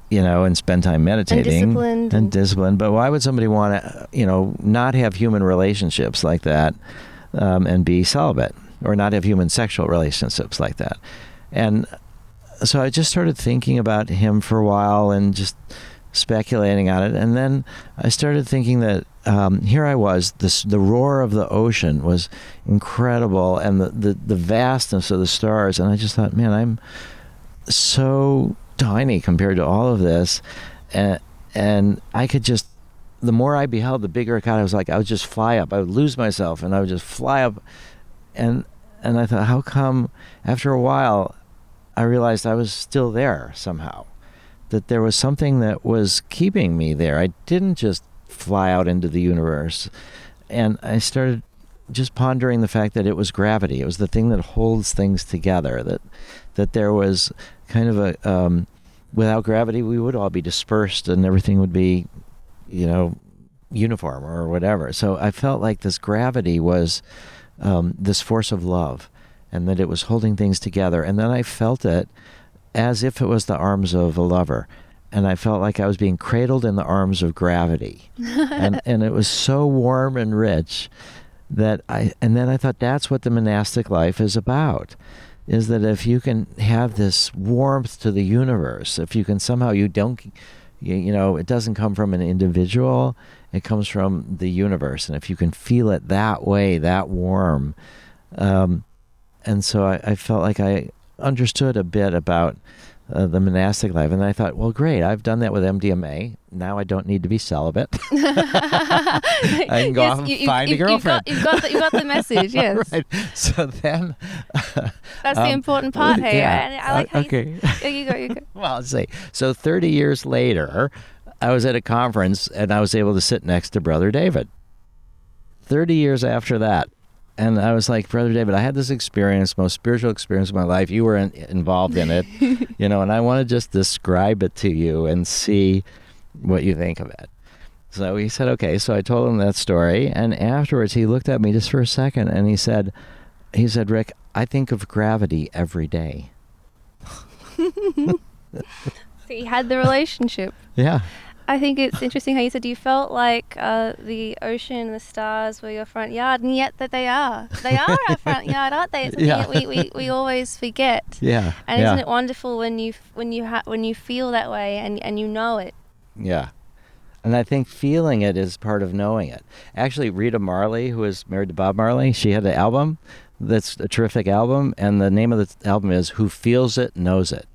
you know, and spend time meditating. And disciplined. And disciplined. But why would somebody want to, you know, not have human relationships like that um, and be celibate? Or not have human sexual relationships like that? And so I just started thinking about him for a while and just speculating on it. And then I started thinking that um, here I was, this, the roar of the ocean was incredible, and the, the, the vastness of the stars. And I just thought, man, I'm so tiny compared to all of this. And, and I could just, the more I beheld, the bigger it got. I was like, I would just fly up. I would lose myself and I would just fly up. And, and I thought, how come after a while, I realized I was still there somehow, that there was something that was keeping me there. I didn't just fly out into the universe. And I started just pondering the fact that it was gravity. It was the thing that holds things together, that that there was kind of a, um, without gravity, we would all be dispersed and everything would be, you know, uniform or whatever. So I felt like this gravity was um, this force of love, and that it was holding things together. And then I felt it as if it was the arms of a lover. And I felt like I was being cradled in the arms of gravity. and and it was so warm and rich that I, and then I thought, that's what the monastic life is about, is that if you can have this warmth to the universe, if you can somehow, you don't, You, you know, it doesn't come from an individual. It comes from the universe. And if you can feel it that way, that warm. Um, and so I, I felt like I understood a bit about uh, the monastic life. And I thought, well, great, I've done that with M D M A. Now I don't need to be celibate. I can go yes, off and you, find you, a girlfriend. You got, you, got the, you got the message, yes. Right. So then... Uh, That's um, the important part here. Yeah. I, I like uh, how okay. You, you go, you go. Well, let's see. So thirty years later, I was at a conference and I was able to sit next to Brother David. thirty years after that. And I was like, Brother David, I had this experience, most spiritual experience of my life. You were in, involved in it, you know, and I want to just describe it to you and see... what you think of it. So he said, okay. So I told him that story. And afterwards, he looked at me just for a second and he said, he said, Rick, I think of gravity every day. So you had the relationship. Yeah. I think it's interesting how you said you felt like uh, the ocean and the stars were your front yard, and yet that they are. They are our front yard, aren't they? It's yeah. we, we, we always forget. Yeah. And yeah. Isn't it wonderful when you when you ha- when you feel that way and, and you know it? Yeah. And I think feeling it is part of knowing it. Actually, Rita Marley, who is married to Bob Marley, she had an album that's a terrific album. And the name of the album is Who Feels It Knows It.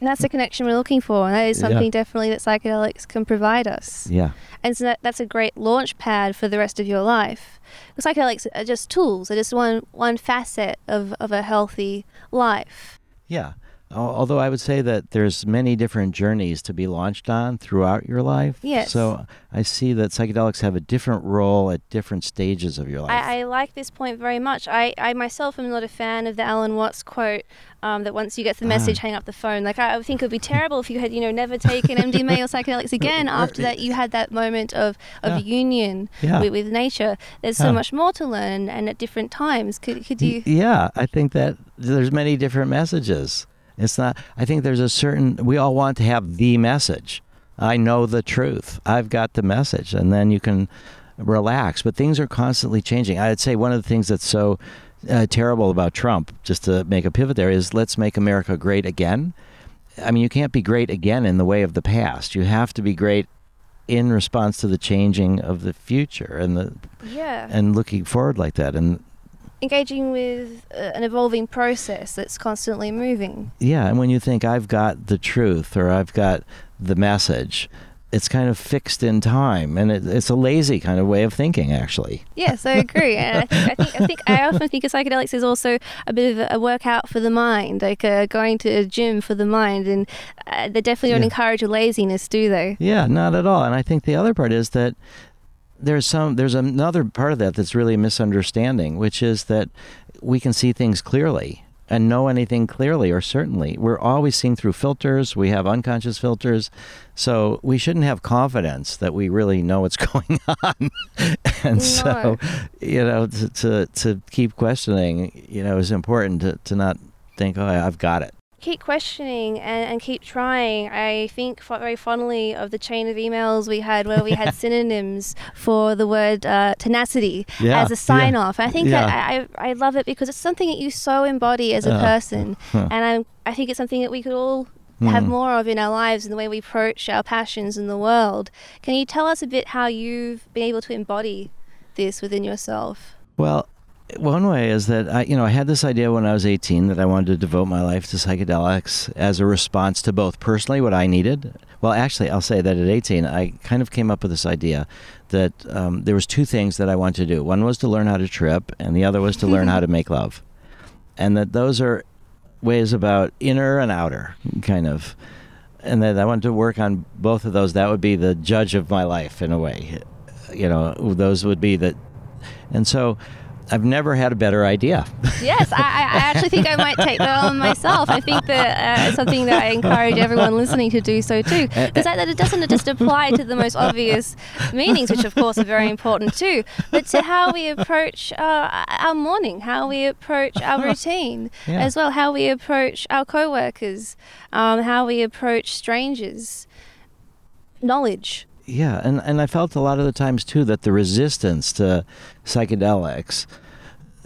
And that's the connection we're looking for. And that is something yeah. definitely that psychedelics can provide us. Yeah. And so that, that's a great launch pad for the rest of your life. Because psychedelics are just tools. They're just one, one facet of, of a healthy life. Yeah. Although I would say that there's many different journeys to be launched on throughout your life. Yes. So I see that psychedelics have a different role at different stages of your life. I, I like this point very much. I, I myself am not a fan of the Alan Watts quote um, that once you get the message, ah. hang up the phone. Like I, I think it would be terrible if you had, you know, never taken M D M A or psychedelics again after that you had that moment of, of yeah. union yeah. With, with nature. There's so huh. much more to learn and at different times. Could, could you? Yeah, I think that there's many different messages. It's not, I think there's a certain, we all want to have the message. I know the truth. I've got the message. And then you can relax. But things are constantly changing. I'd say one of the things that's so uh, terrible about Trump, just to make a pivot there, is let's make America great again. I mean, you can't be great again in the way of the past. You have to be great in response to the changing of the future and the yeah. and looking forward like that. And engaging with uh, an evolving process that's constantly moving. Yeah, and when you think, I've got the truth or I've got the message, it's kind of fixed in time, and it, it's a lazy kind of way of thinking, actually. Yes, I agree. And I think, I think I think I often think of psychedelics as also a bit of a workout for the mind, like uh, going to a gym for the mind, and uh, they definitely don't yeah. encourage laziness, do they? Yeah, not at all. And I think the other part is that There's some. There's another part of that that's really a misunderstanding, which is that we can see things clearly and know anything clearly or certainly. We're always seeing through filters. We have unconscious filters. So we shouldn't have confidence that we really know what's going on. And no. so, you know, to, to to keep questioning, you know, is important to, to not think, oh, I've got it. Keep questioning and, and keep trying. I think f- very fondly of the chain of emails we had where we had synonyms for the word uh, tenacity yeah, as a sign yeah, off. I think yeah. that I, I love it because it's something that you so embody as a uh, person. Huh. And I, I think it's something that we could all mm. have more of in our lives and the way we approach our passions in the world. Can you tell us a bit how you've been able to embody this within yourself? Well, one way is that I, you know, I had this idea when I was eighteen that I wanted to devote my life to psychedelics as a response to both personally what I needed. Well, actually, I'll say that at eighteen, I kind of came up with this idea that um, there was two things that I wanted to do. One was to learn how to trip, and the other was to learn how to make love. And that those are ways about inner and outer, kind of. And that I wanted to work on both of those. That would be the judge of my life, in a way. You know, those would be the... And so... I've never had a better idea. Yes, I, I actually think I might take that on myself. I think that uh, it's something that I encourage everyone listening to do so too. Because that, that it doesn't just apply to the most obvious meanings, which of course are very important too, but to how we approach uh, our morning, how we approach our routine yeah. as well, how we approach our co-workers, um, how we approach strangers, knowledge. Yeah, and, and I felt a lot of the times, too, that the resistance to psychedelics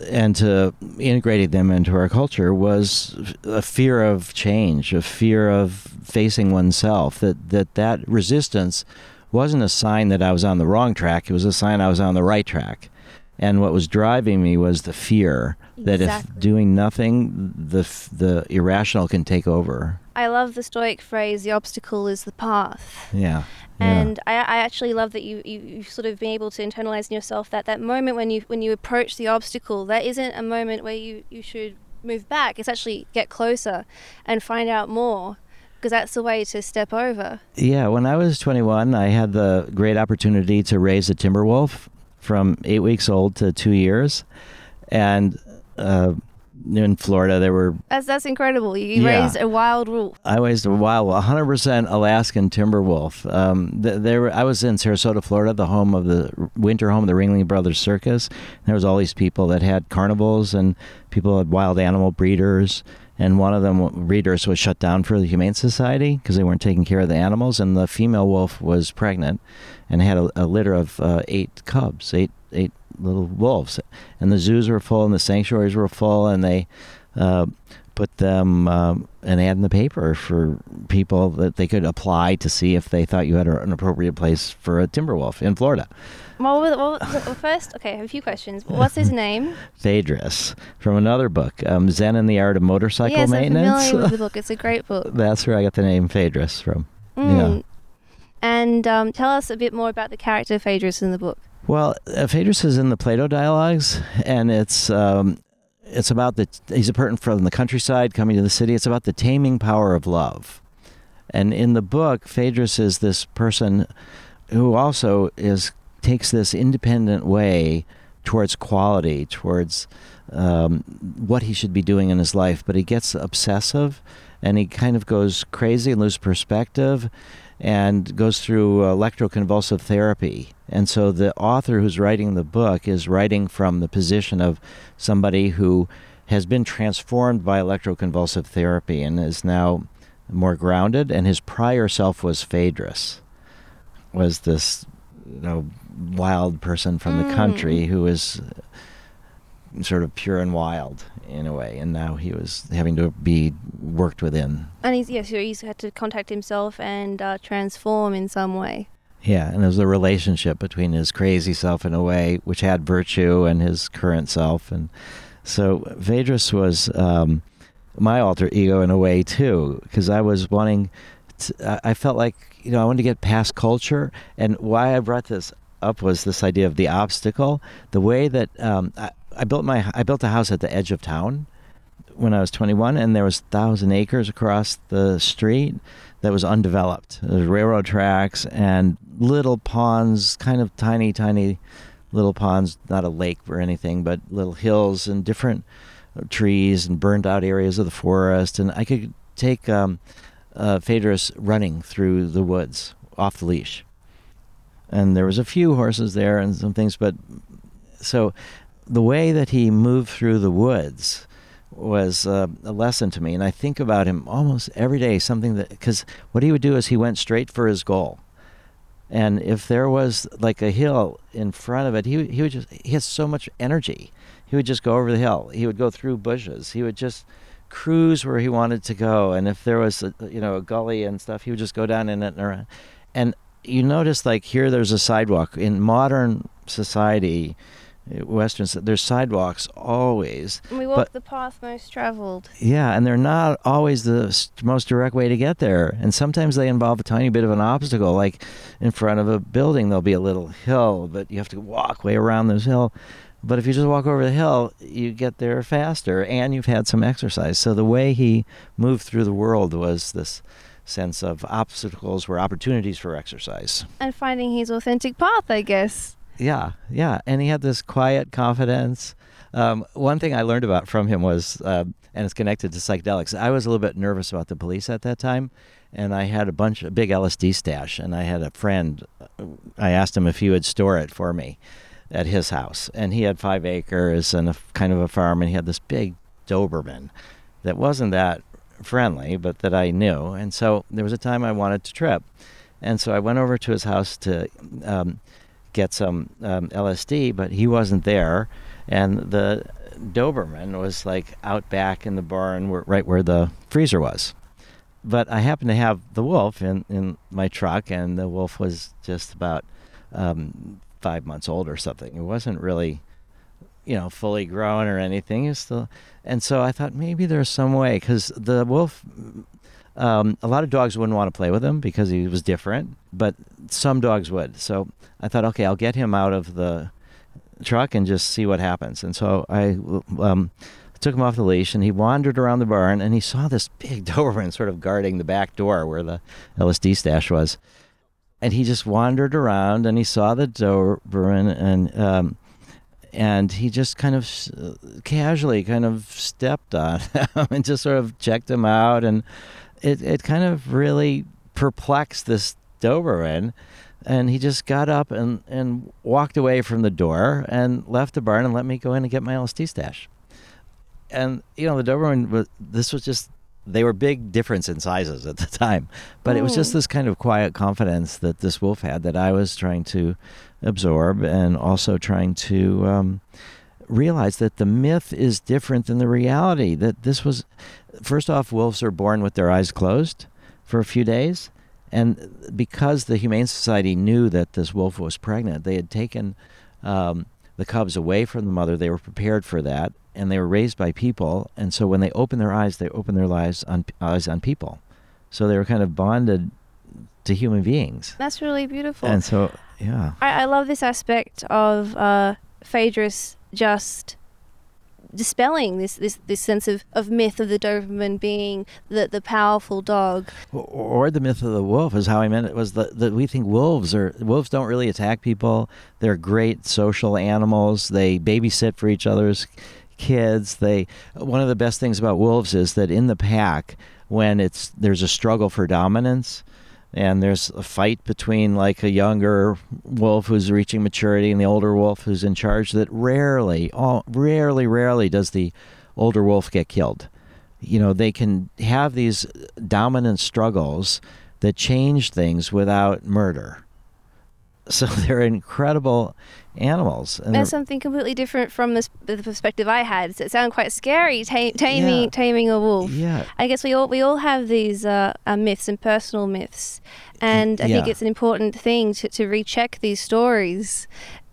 and to integrating them into our culture was a fear of change, a fear of facing oneself, that that, that resistance wasn't a sign that I was on the wrong track. It was a sign I was on the right track. And what was driving me was the fear that exactly. if doing nothing, the the irrational can take over. I love the Stoic phrase, the obstacle is the path. Yeah. And yeah. I, I actually love that you, you, you've sort of been able to internalize in yourself that that moment when you when you approach the obstacle, that isn't a moment where you, you should move back. It's actually get closer and find out more, because that's the way to step over. Yeah. When I was twenty-one, I had the great opportunity to raise a timber wolf from eight weeks old to two years. And uh, in Florida, there were... That's, that's incredible. You yeah. raised a wild wolf. I raised a wild wolf, one hundred percent Alaskan timber wolf. Um, th- there were, I was in Sarasota, Florida, the home of the winter home of the Ringling Brothers Circus. And there was all these people that had carnivals, and people had wild animal breeders. And one of them, breeders, was shut down for the Humane Society because they weren't taking care of the animals. And the female wolf was pregnant and had a, a litter of uh, eight cubs, eight eight little wolves. And the zoos were full and the sanctuaries were full. And they uh, put them um, an ad in the paper for people that they could apply to see if they thought you had an appropriate place for a timber wolf in Florida. Well, well, well, first, okay, I have a few questions. What's his name? Phaedrus, from another book, um, Zen and the Art of Motorcycle yes, Maintenance. Yes, I'm familiar with the book. It's a great book. That's where I got the name Phaedrus from. Mm. Yeah. And um, tell us a bit more about the character Phaedrus in the book. Well, uh, Phaedrus is in the Plato Dialogues, and it's um, it's about the, he's a person from the countryside coming to the city. It's about the taming power of love. And in the book, Phaedrus is this person who also is... takes this independent way towards quality, towards um, what he should be doing in his life, but he gets obsessive and he kind of goes crazy and loses perspective and goes through electroconvulsive therapy. And so the author who's writing the book is writing from the position of somebody who has been transformed by electroconvulsive therapy and is now more grounded, and his prior self was Phaedrus, was this, you know, wild person from the country who is sort of pure and wild in a way, and now he was having to be worked within. And he's yes, yeah, so he's had to contact himself and uh, transform in some way. Yeah, and there's a relationship between his crazy self in a way, which had virtue, and his current self, and so Phaedrus was um, my alter ego in a way too, because I was wanting. To, I felt like you know I wanted to get past culture, and why I brought this up was this idea of the obstacle. The way that um, I, I built my I built a house at the edge of town when I was twenty-one, and there was thousand acres across the street that was undeveloped. There was railroad tracks and little ponds, kind of tiny, tiny little ponds, not a lake or anything, but little hills and different trees and burned out areas of the forest. And I could take um, uh, Phaedrus running through the woods off the leash. And there was a few horses there and some things, but so the way that he moved through the woods was uh, a lesson to me. And I think about him almost every day, something that, because what he would do is he went straight for his goal. And if there was like a hill in front of it, he he would just, he has so much energy. He would just go over the hill. He would go through bushes. He would just cruise where he wanted to go. And if there was, a, you know, a gully and stuff, he would just go down in it and around. And you notice, like, here there's a sidewalk. In modern society, Western, there's sidewalks always. And we walk but, the path most traveled. Yeah, and they're not always the most direct way to get there. And sometimes they involve a tiny bit of an obstacle. Like, in front of a building, there'll be a little hill, but you have to walk way around this hill. But if you just walk over the hill, you get there faster, and you've had some exercise. So the way he moved through the world was this sense of obstacles were opportunities for exercise. And finding his authentic path, I guess. Yeah, yeah. And he had this quiet confidence. Um, one thing I learned about from him was, uh, and it's connected to psychedelics, I was a little bit nervous about the police at that time, and I had a bunch, a big L S D stash, and I had a friend, I asked him if he would store it for me at his house. And he had five acres and a kind of a farm, and he had this big Doberman that wasn't that friendly, but that I knew. And so there was a time I wanted to trip, and so I went over to his house to um, get some um, L S D, but he wasn't there, and the Doberman was like out back in the barn where, right where the freezer was. But I happened to have the wolf in, in my truck, and the wolf was just about um, five months old or something. It wasn't really, you know, fully grown or anything. It's still, and so I thought maybe there's some way, because the wolf... Um, a lot of dogs wouldn't want to play with him because he was different, but some dogs would. So I thought, okay, I'll get him out of the truck and just see what happens. And so I um, took him off the leash, and he wandered around the barn, and he saw this big Doberman sort of guarding the back door where the L S D stash was. And he just wandered around, and he saw the Doberman, and um, and he just kind of uh, casually kind of stepped on him and just sort of checked him out, and It it kind of really perplexed this Doberman, and he just got up and, and walked away from the door and left the barn and let me go in and get my L S D stash. And, you know, the Doberman, was, this was just, they were big difference in sizes at the time, but oh. It was just this kind of quiet confidence that this wolf had that I was trying to absorb, and also trying to um, realize that the myth is different than the reality, that this was... First off, wolves are born with their eyes closed for a few days. And because the Humane Society knew that this wolf was pregnant, they had taken um, the cubs away from the mother. They were prepared for that. And they were raised by people. And so when they opened their eyes, they opened their lives on, eyes on people. So they were kind of bonded to human beings. That's really beautiful. And so, yeah. I, I love this aspect of uh, Phaedrus just... dispelling this, this, this sense of, of myth of the Doberman being the, the powerful dog. Or, or the myth of the wolf is how I meant it, was that we think wolves are wolves don't really attack people. They're great social animals. They babysit for each other's kids. They one of the best things about wolves is that in the pack, when it's there's a struggle for dominance, and there's a fight between like a younger wolf who's reaching maturity and the older wolf who's in charge, that rarely, all, rarely, rarely does the older wolf get killed. You know, they can have these dominant struggles that change things without murder. So they're incredible animals. And That's something completely different from this, the perspective I had. So it sounded quite scary, ta- taming yeah. taming a wolf. Yeah. I guess we all we all have these uh, uh, myths and personal myths. And I yeah. think it's an important thing to, to recheck these stories,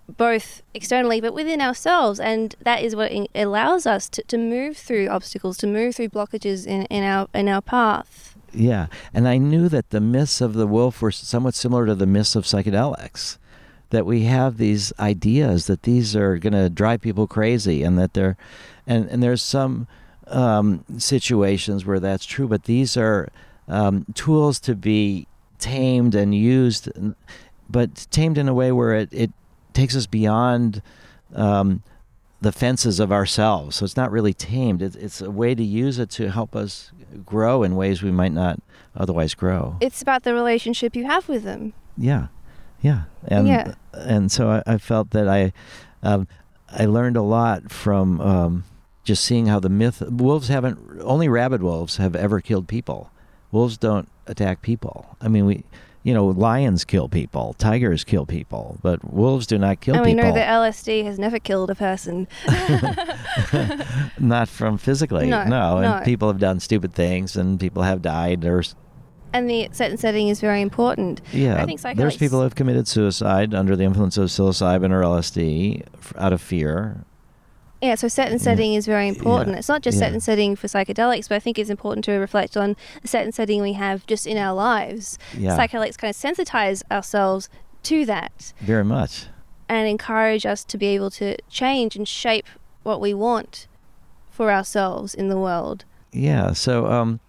both externally but within ourselves. And that is what in- allows us to, to move through obstacles, to move through blockages in, in our in our path. Yeah, and I knew that the myths of the wolf were somewhat similar to the myths of psychedelics, that we have these ideas that these are going to drive people crazy, and that they're, and, and there's some um, situations where that's true, but these are um, tools to be tamed and used, but tamed in a way where it, it takes us beyond um, the fences of ourselves. So it's not really tamed. It's, it's a way to use it to help us grow in ways we might not otherwise grow. It's about the relationship you have with them. Yeah, yeah, and yeah. and so I, I felt that I, um, I learned a lot from um, just seeing how the myth wolves haven't only rabid wolves have ever killed people. Wolves don't attack people. I mean we. You know, lions kill people, tigers kill people, but wolves do not kill people. And we know that L S D has never killed a person. Not from physically, no, no. And no. people have done stupid things, and people have died. Or... And the set and setting is very important. Yeah, I think psychedelics... there's people who have committed suicide under the influence of psilocybin or L S D out of fear. Yeah, so set and setting yeah. is very important. Yeah. It's not just yeah. set and setting for psychedelics, but I think it's important to reflect on the set and setting we have just in our lives. Yeah. Psychedelics kind of sensitize ourselves to that. Very much. And encourage us to be able to change and shape what we want for ourselves in the world. Yeah, so um,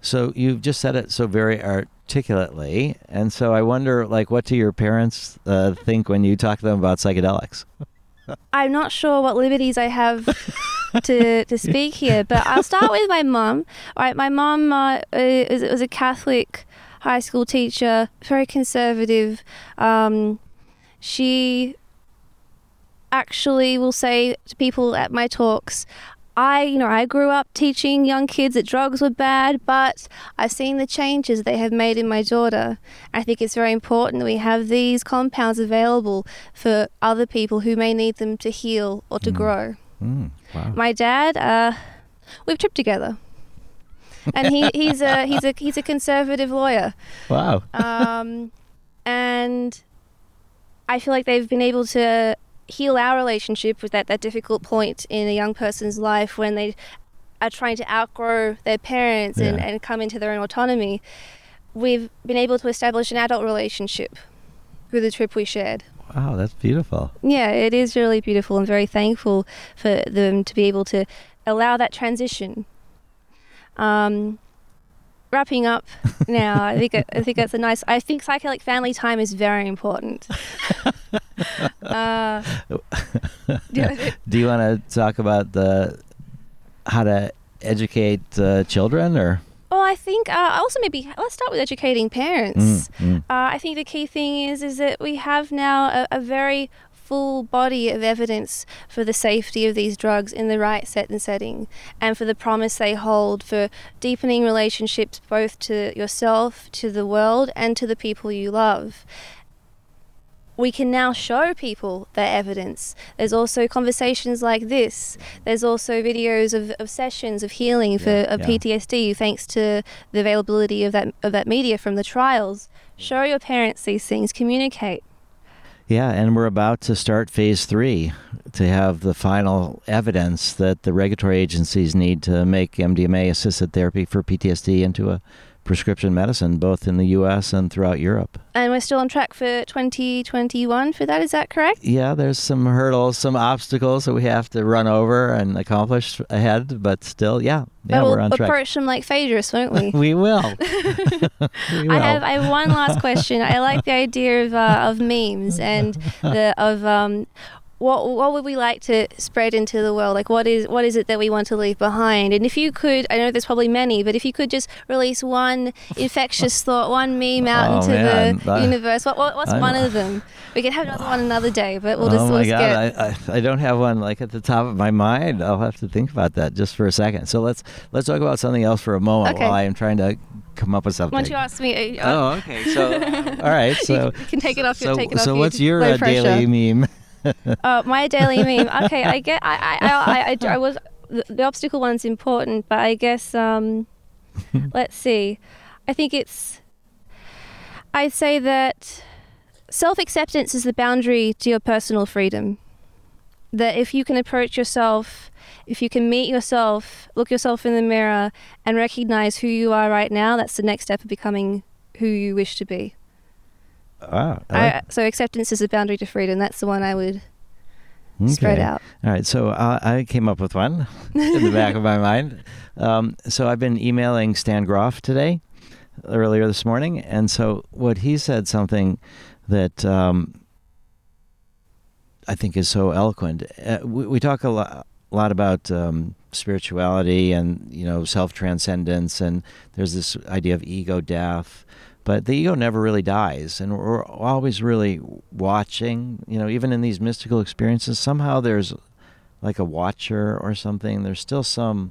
so you've just said it so very articulately, and so I wonder, like, what do your parents uh, think when you talk to them about psychedelics? I'm not sure what liberties I have to to speak here, but I'll start with my mum. All right, my mum uh, is, is a Catholic high school teacher, very conservative. Um, she actually will say to people at my talks, I, you know, I grew up teaching young kids that drugs were bad, but I've seen the changes they have made in my daughter. I think it's very important that we have these compounds available for other people who may need them to heal or to mm. grow. Mm, wow. My dad, uh, we've tripped together. And he, he's a he's a he's a conservative lawyer. Wow. Um, and I feel like they've been able to heal our relationship with that, that difficult point in a young person's life when they are trying to outgrow their parents yeah. and, and come into their own autonomy. We've been able to establish an adult relationship through the trip we shared. Wow, that's beautiful. Yeah, it is really beautiful, and very thankful for them to be able to allow that transition. Um, wrapping up now, I think I think that's a nice. I think psychedelic family time is very important. uh, Do you want to talk about the how to educate uh, children, or? Well, I think uh, also maybe let's start with educating parents. Mm, mm. Uh, I think the key thing is is that we have now a, a very full body of evidence for the safety of these drugs in the right set and setting, and for the promise they hold for deepening relationships both to yourself, to the world, and to the people you love. We can now show people that evidence. There's also conversations like this. There's also videos of, of sessions of healing for yeah, of yeah. P T S D, thanks to the availability of that of that media from the trials. Show your parents these things. Communicate. Yeah, and we're about to start phase three to have the final evidence that the regulatory agencies need to make M D M A-assisted therapy for P T S D into a prescription medicine, both in the U S and throughout Europe. And we're still on track for twenty twenty-one for that, is that correct? Yeah, there's some hurdles, some obstacles that we have to run over and accomplish ahead, but still, yeah, yeah we'll we're on track. We'll approach them like Phaedrus, won't we? we, will. we will. I have I have one last question. I like the idea of uh, of memes and the of um what what would we like to spread into the world? Like what is what is it that we want to leave behind? And if you could, I know there's probably many, but if you could just release one infectious thought, one meme out oh, into man. the uh, universe, what, what what's I'm, one of them? We could have another one another day, but we'll just oh my we'll God, get... I, I, I don't have one like at the top of my mind. I'll have to think about that just for a second. So let's let's talk about something else for a moment okay. while I am trying to come up with something. Why don't you ask me? Uh, oh, okay. So all right. So you can take it off. So, you take it so off what's your uh, daily meme? Uh, my daily meme. Okay, I get. I I, I, I, I was the, the obstacle one's important, but I guess um, let's see. I think it's. I'd say that self-acceptance is the boundary to your personal freedom. That if you can approach yourself, if you can meet yourself, look yourself in the mirror, and recognize who you are right now, that's the next step of becoming who you wish to be. Ah, I like I, so acceptance is a boundary to freedom. That's the one I would okay. spread out. All right. So uh, I came up with one in the back of my mind. Um, so I've been emailing Stan Grof today, earlier this morning. And so what he said, something that um, I think is so eloquent. Uh, we, we talk a lot, a lot about um, spirituality and, you know, self-transcendence. And there's this idea of ego death. But the ego never really dies, and we're always really watching, you know, even in these mystical experiences, somehow there's like a watcher or something. There's still some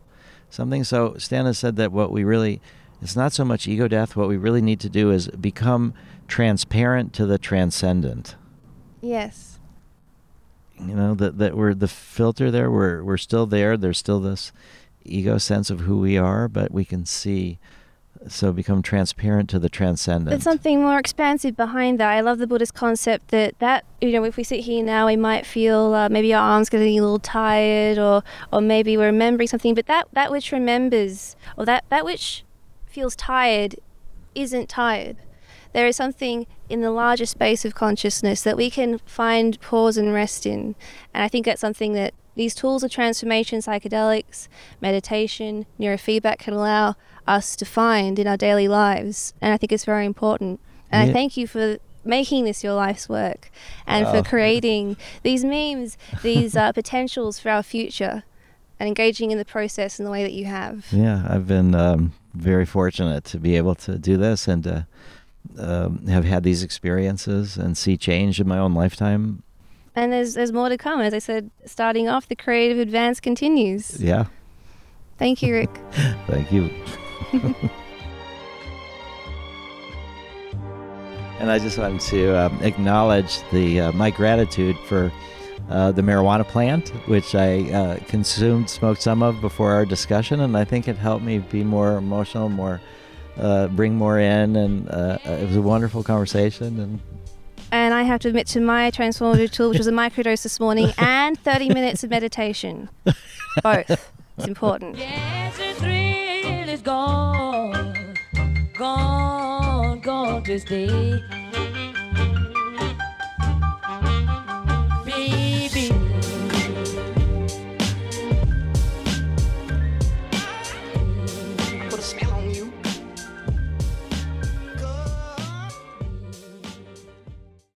something. So Stan has said that what we really, it's not so much ego death. What we really need to do is become transparent to the transcendent. Yes. You know, that that we're the filter there. We're, we're still there. There's still this ego sense of who we are, but we can see. So become transparent to the transcendent. There's something more expansive behind that. I love the Buddhist concept that, that you know, if we sit here now, we might feel uh, maybe our arms getting a little tired, or or maybe we're remembering something. But that, that which remembers, or that, that which feels tired, isn't tired. There is something in the larger space of consciousness that we can find pause and rest in. And I think that's something that these tools of transformation, psychedelics, meditation, neurofeedback can allow us to find in our daily lives, and I think it's very important. And yeah. I thank you for making this your life's work, and wow. for creating these memes, these uh, potentials for our future, and engaging in the process in the way that you have. Yeah, I've been um, very fortunate to be able to do this, and uh, um, have had these experiences and see change in my own lifetime. And there's there's more to come. As I said, starting off, the creative advance continues. Yeah. Thank you, Rick. Thank you. And I just wanted to um, acknowledge the uh, my gratitude for uh, the marijuana plant, which I uh, consumed, smoked some of before our discussion, and I think it helped me be more emotional, more uh, bring more in, and uh, it was a wonderful conversation. And And I have to admit to my transformative tool, which was a microdose this morning, and thirty minutes of meditation. Both. It's important. Yes, it's really gone, gone, gone this day.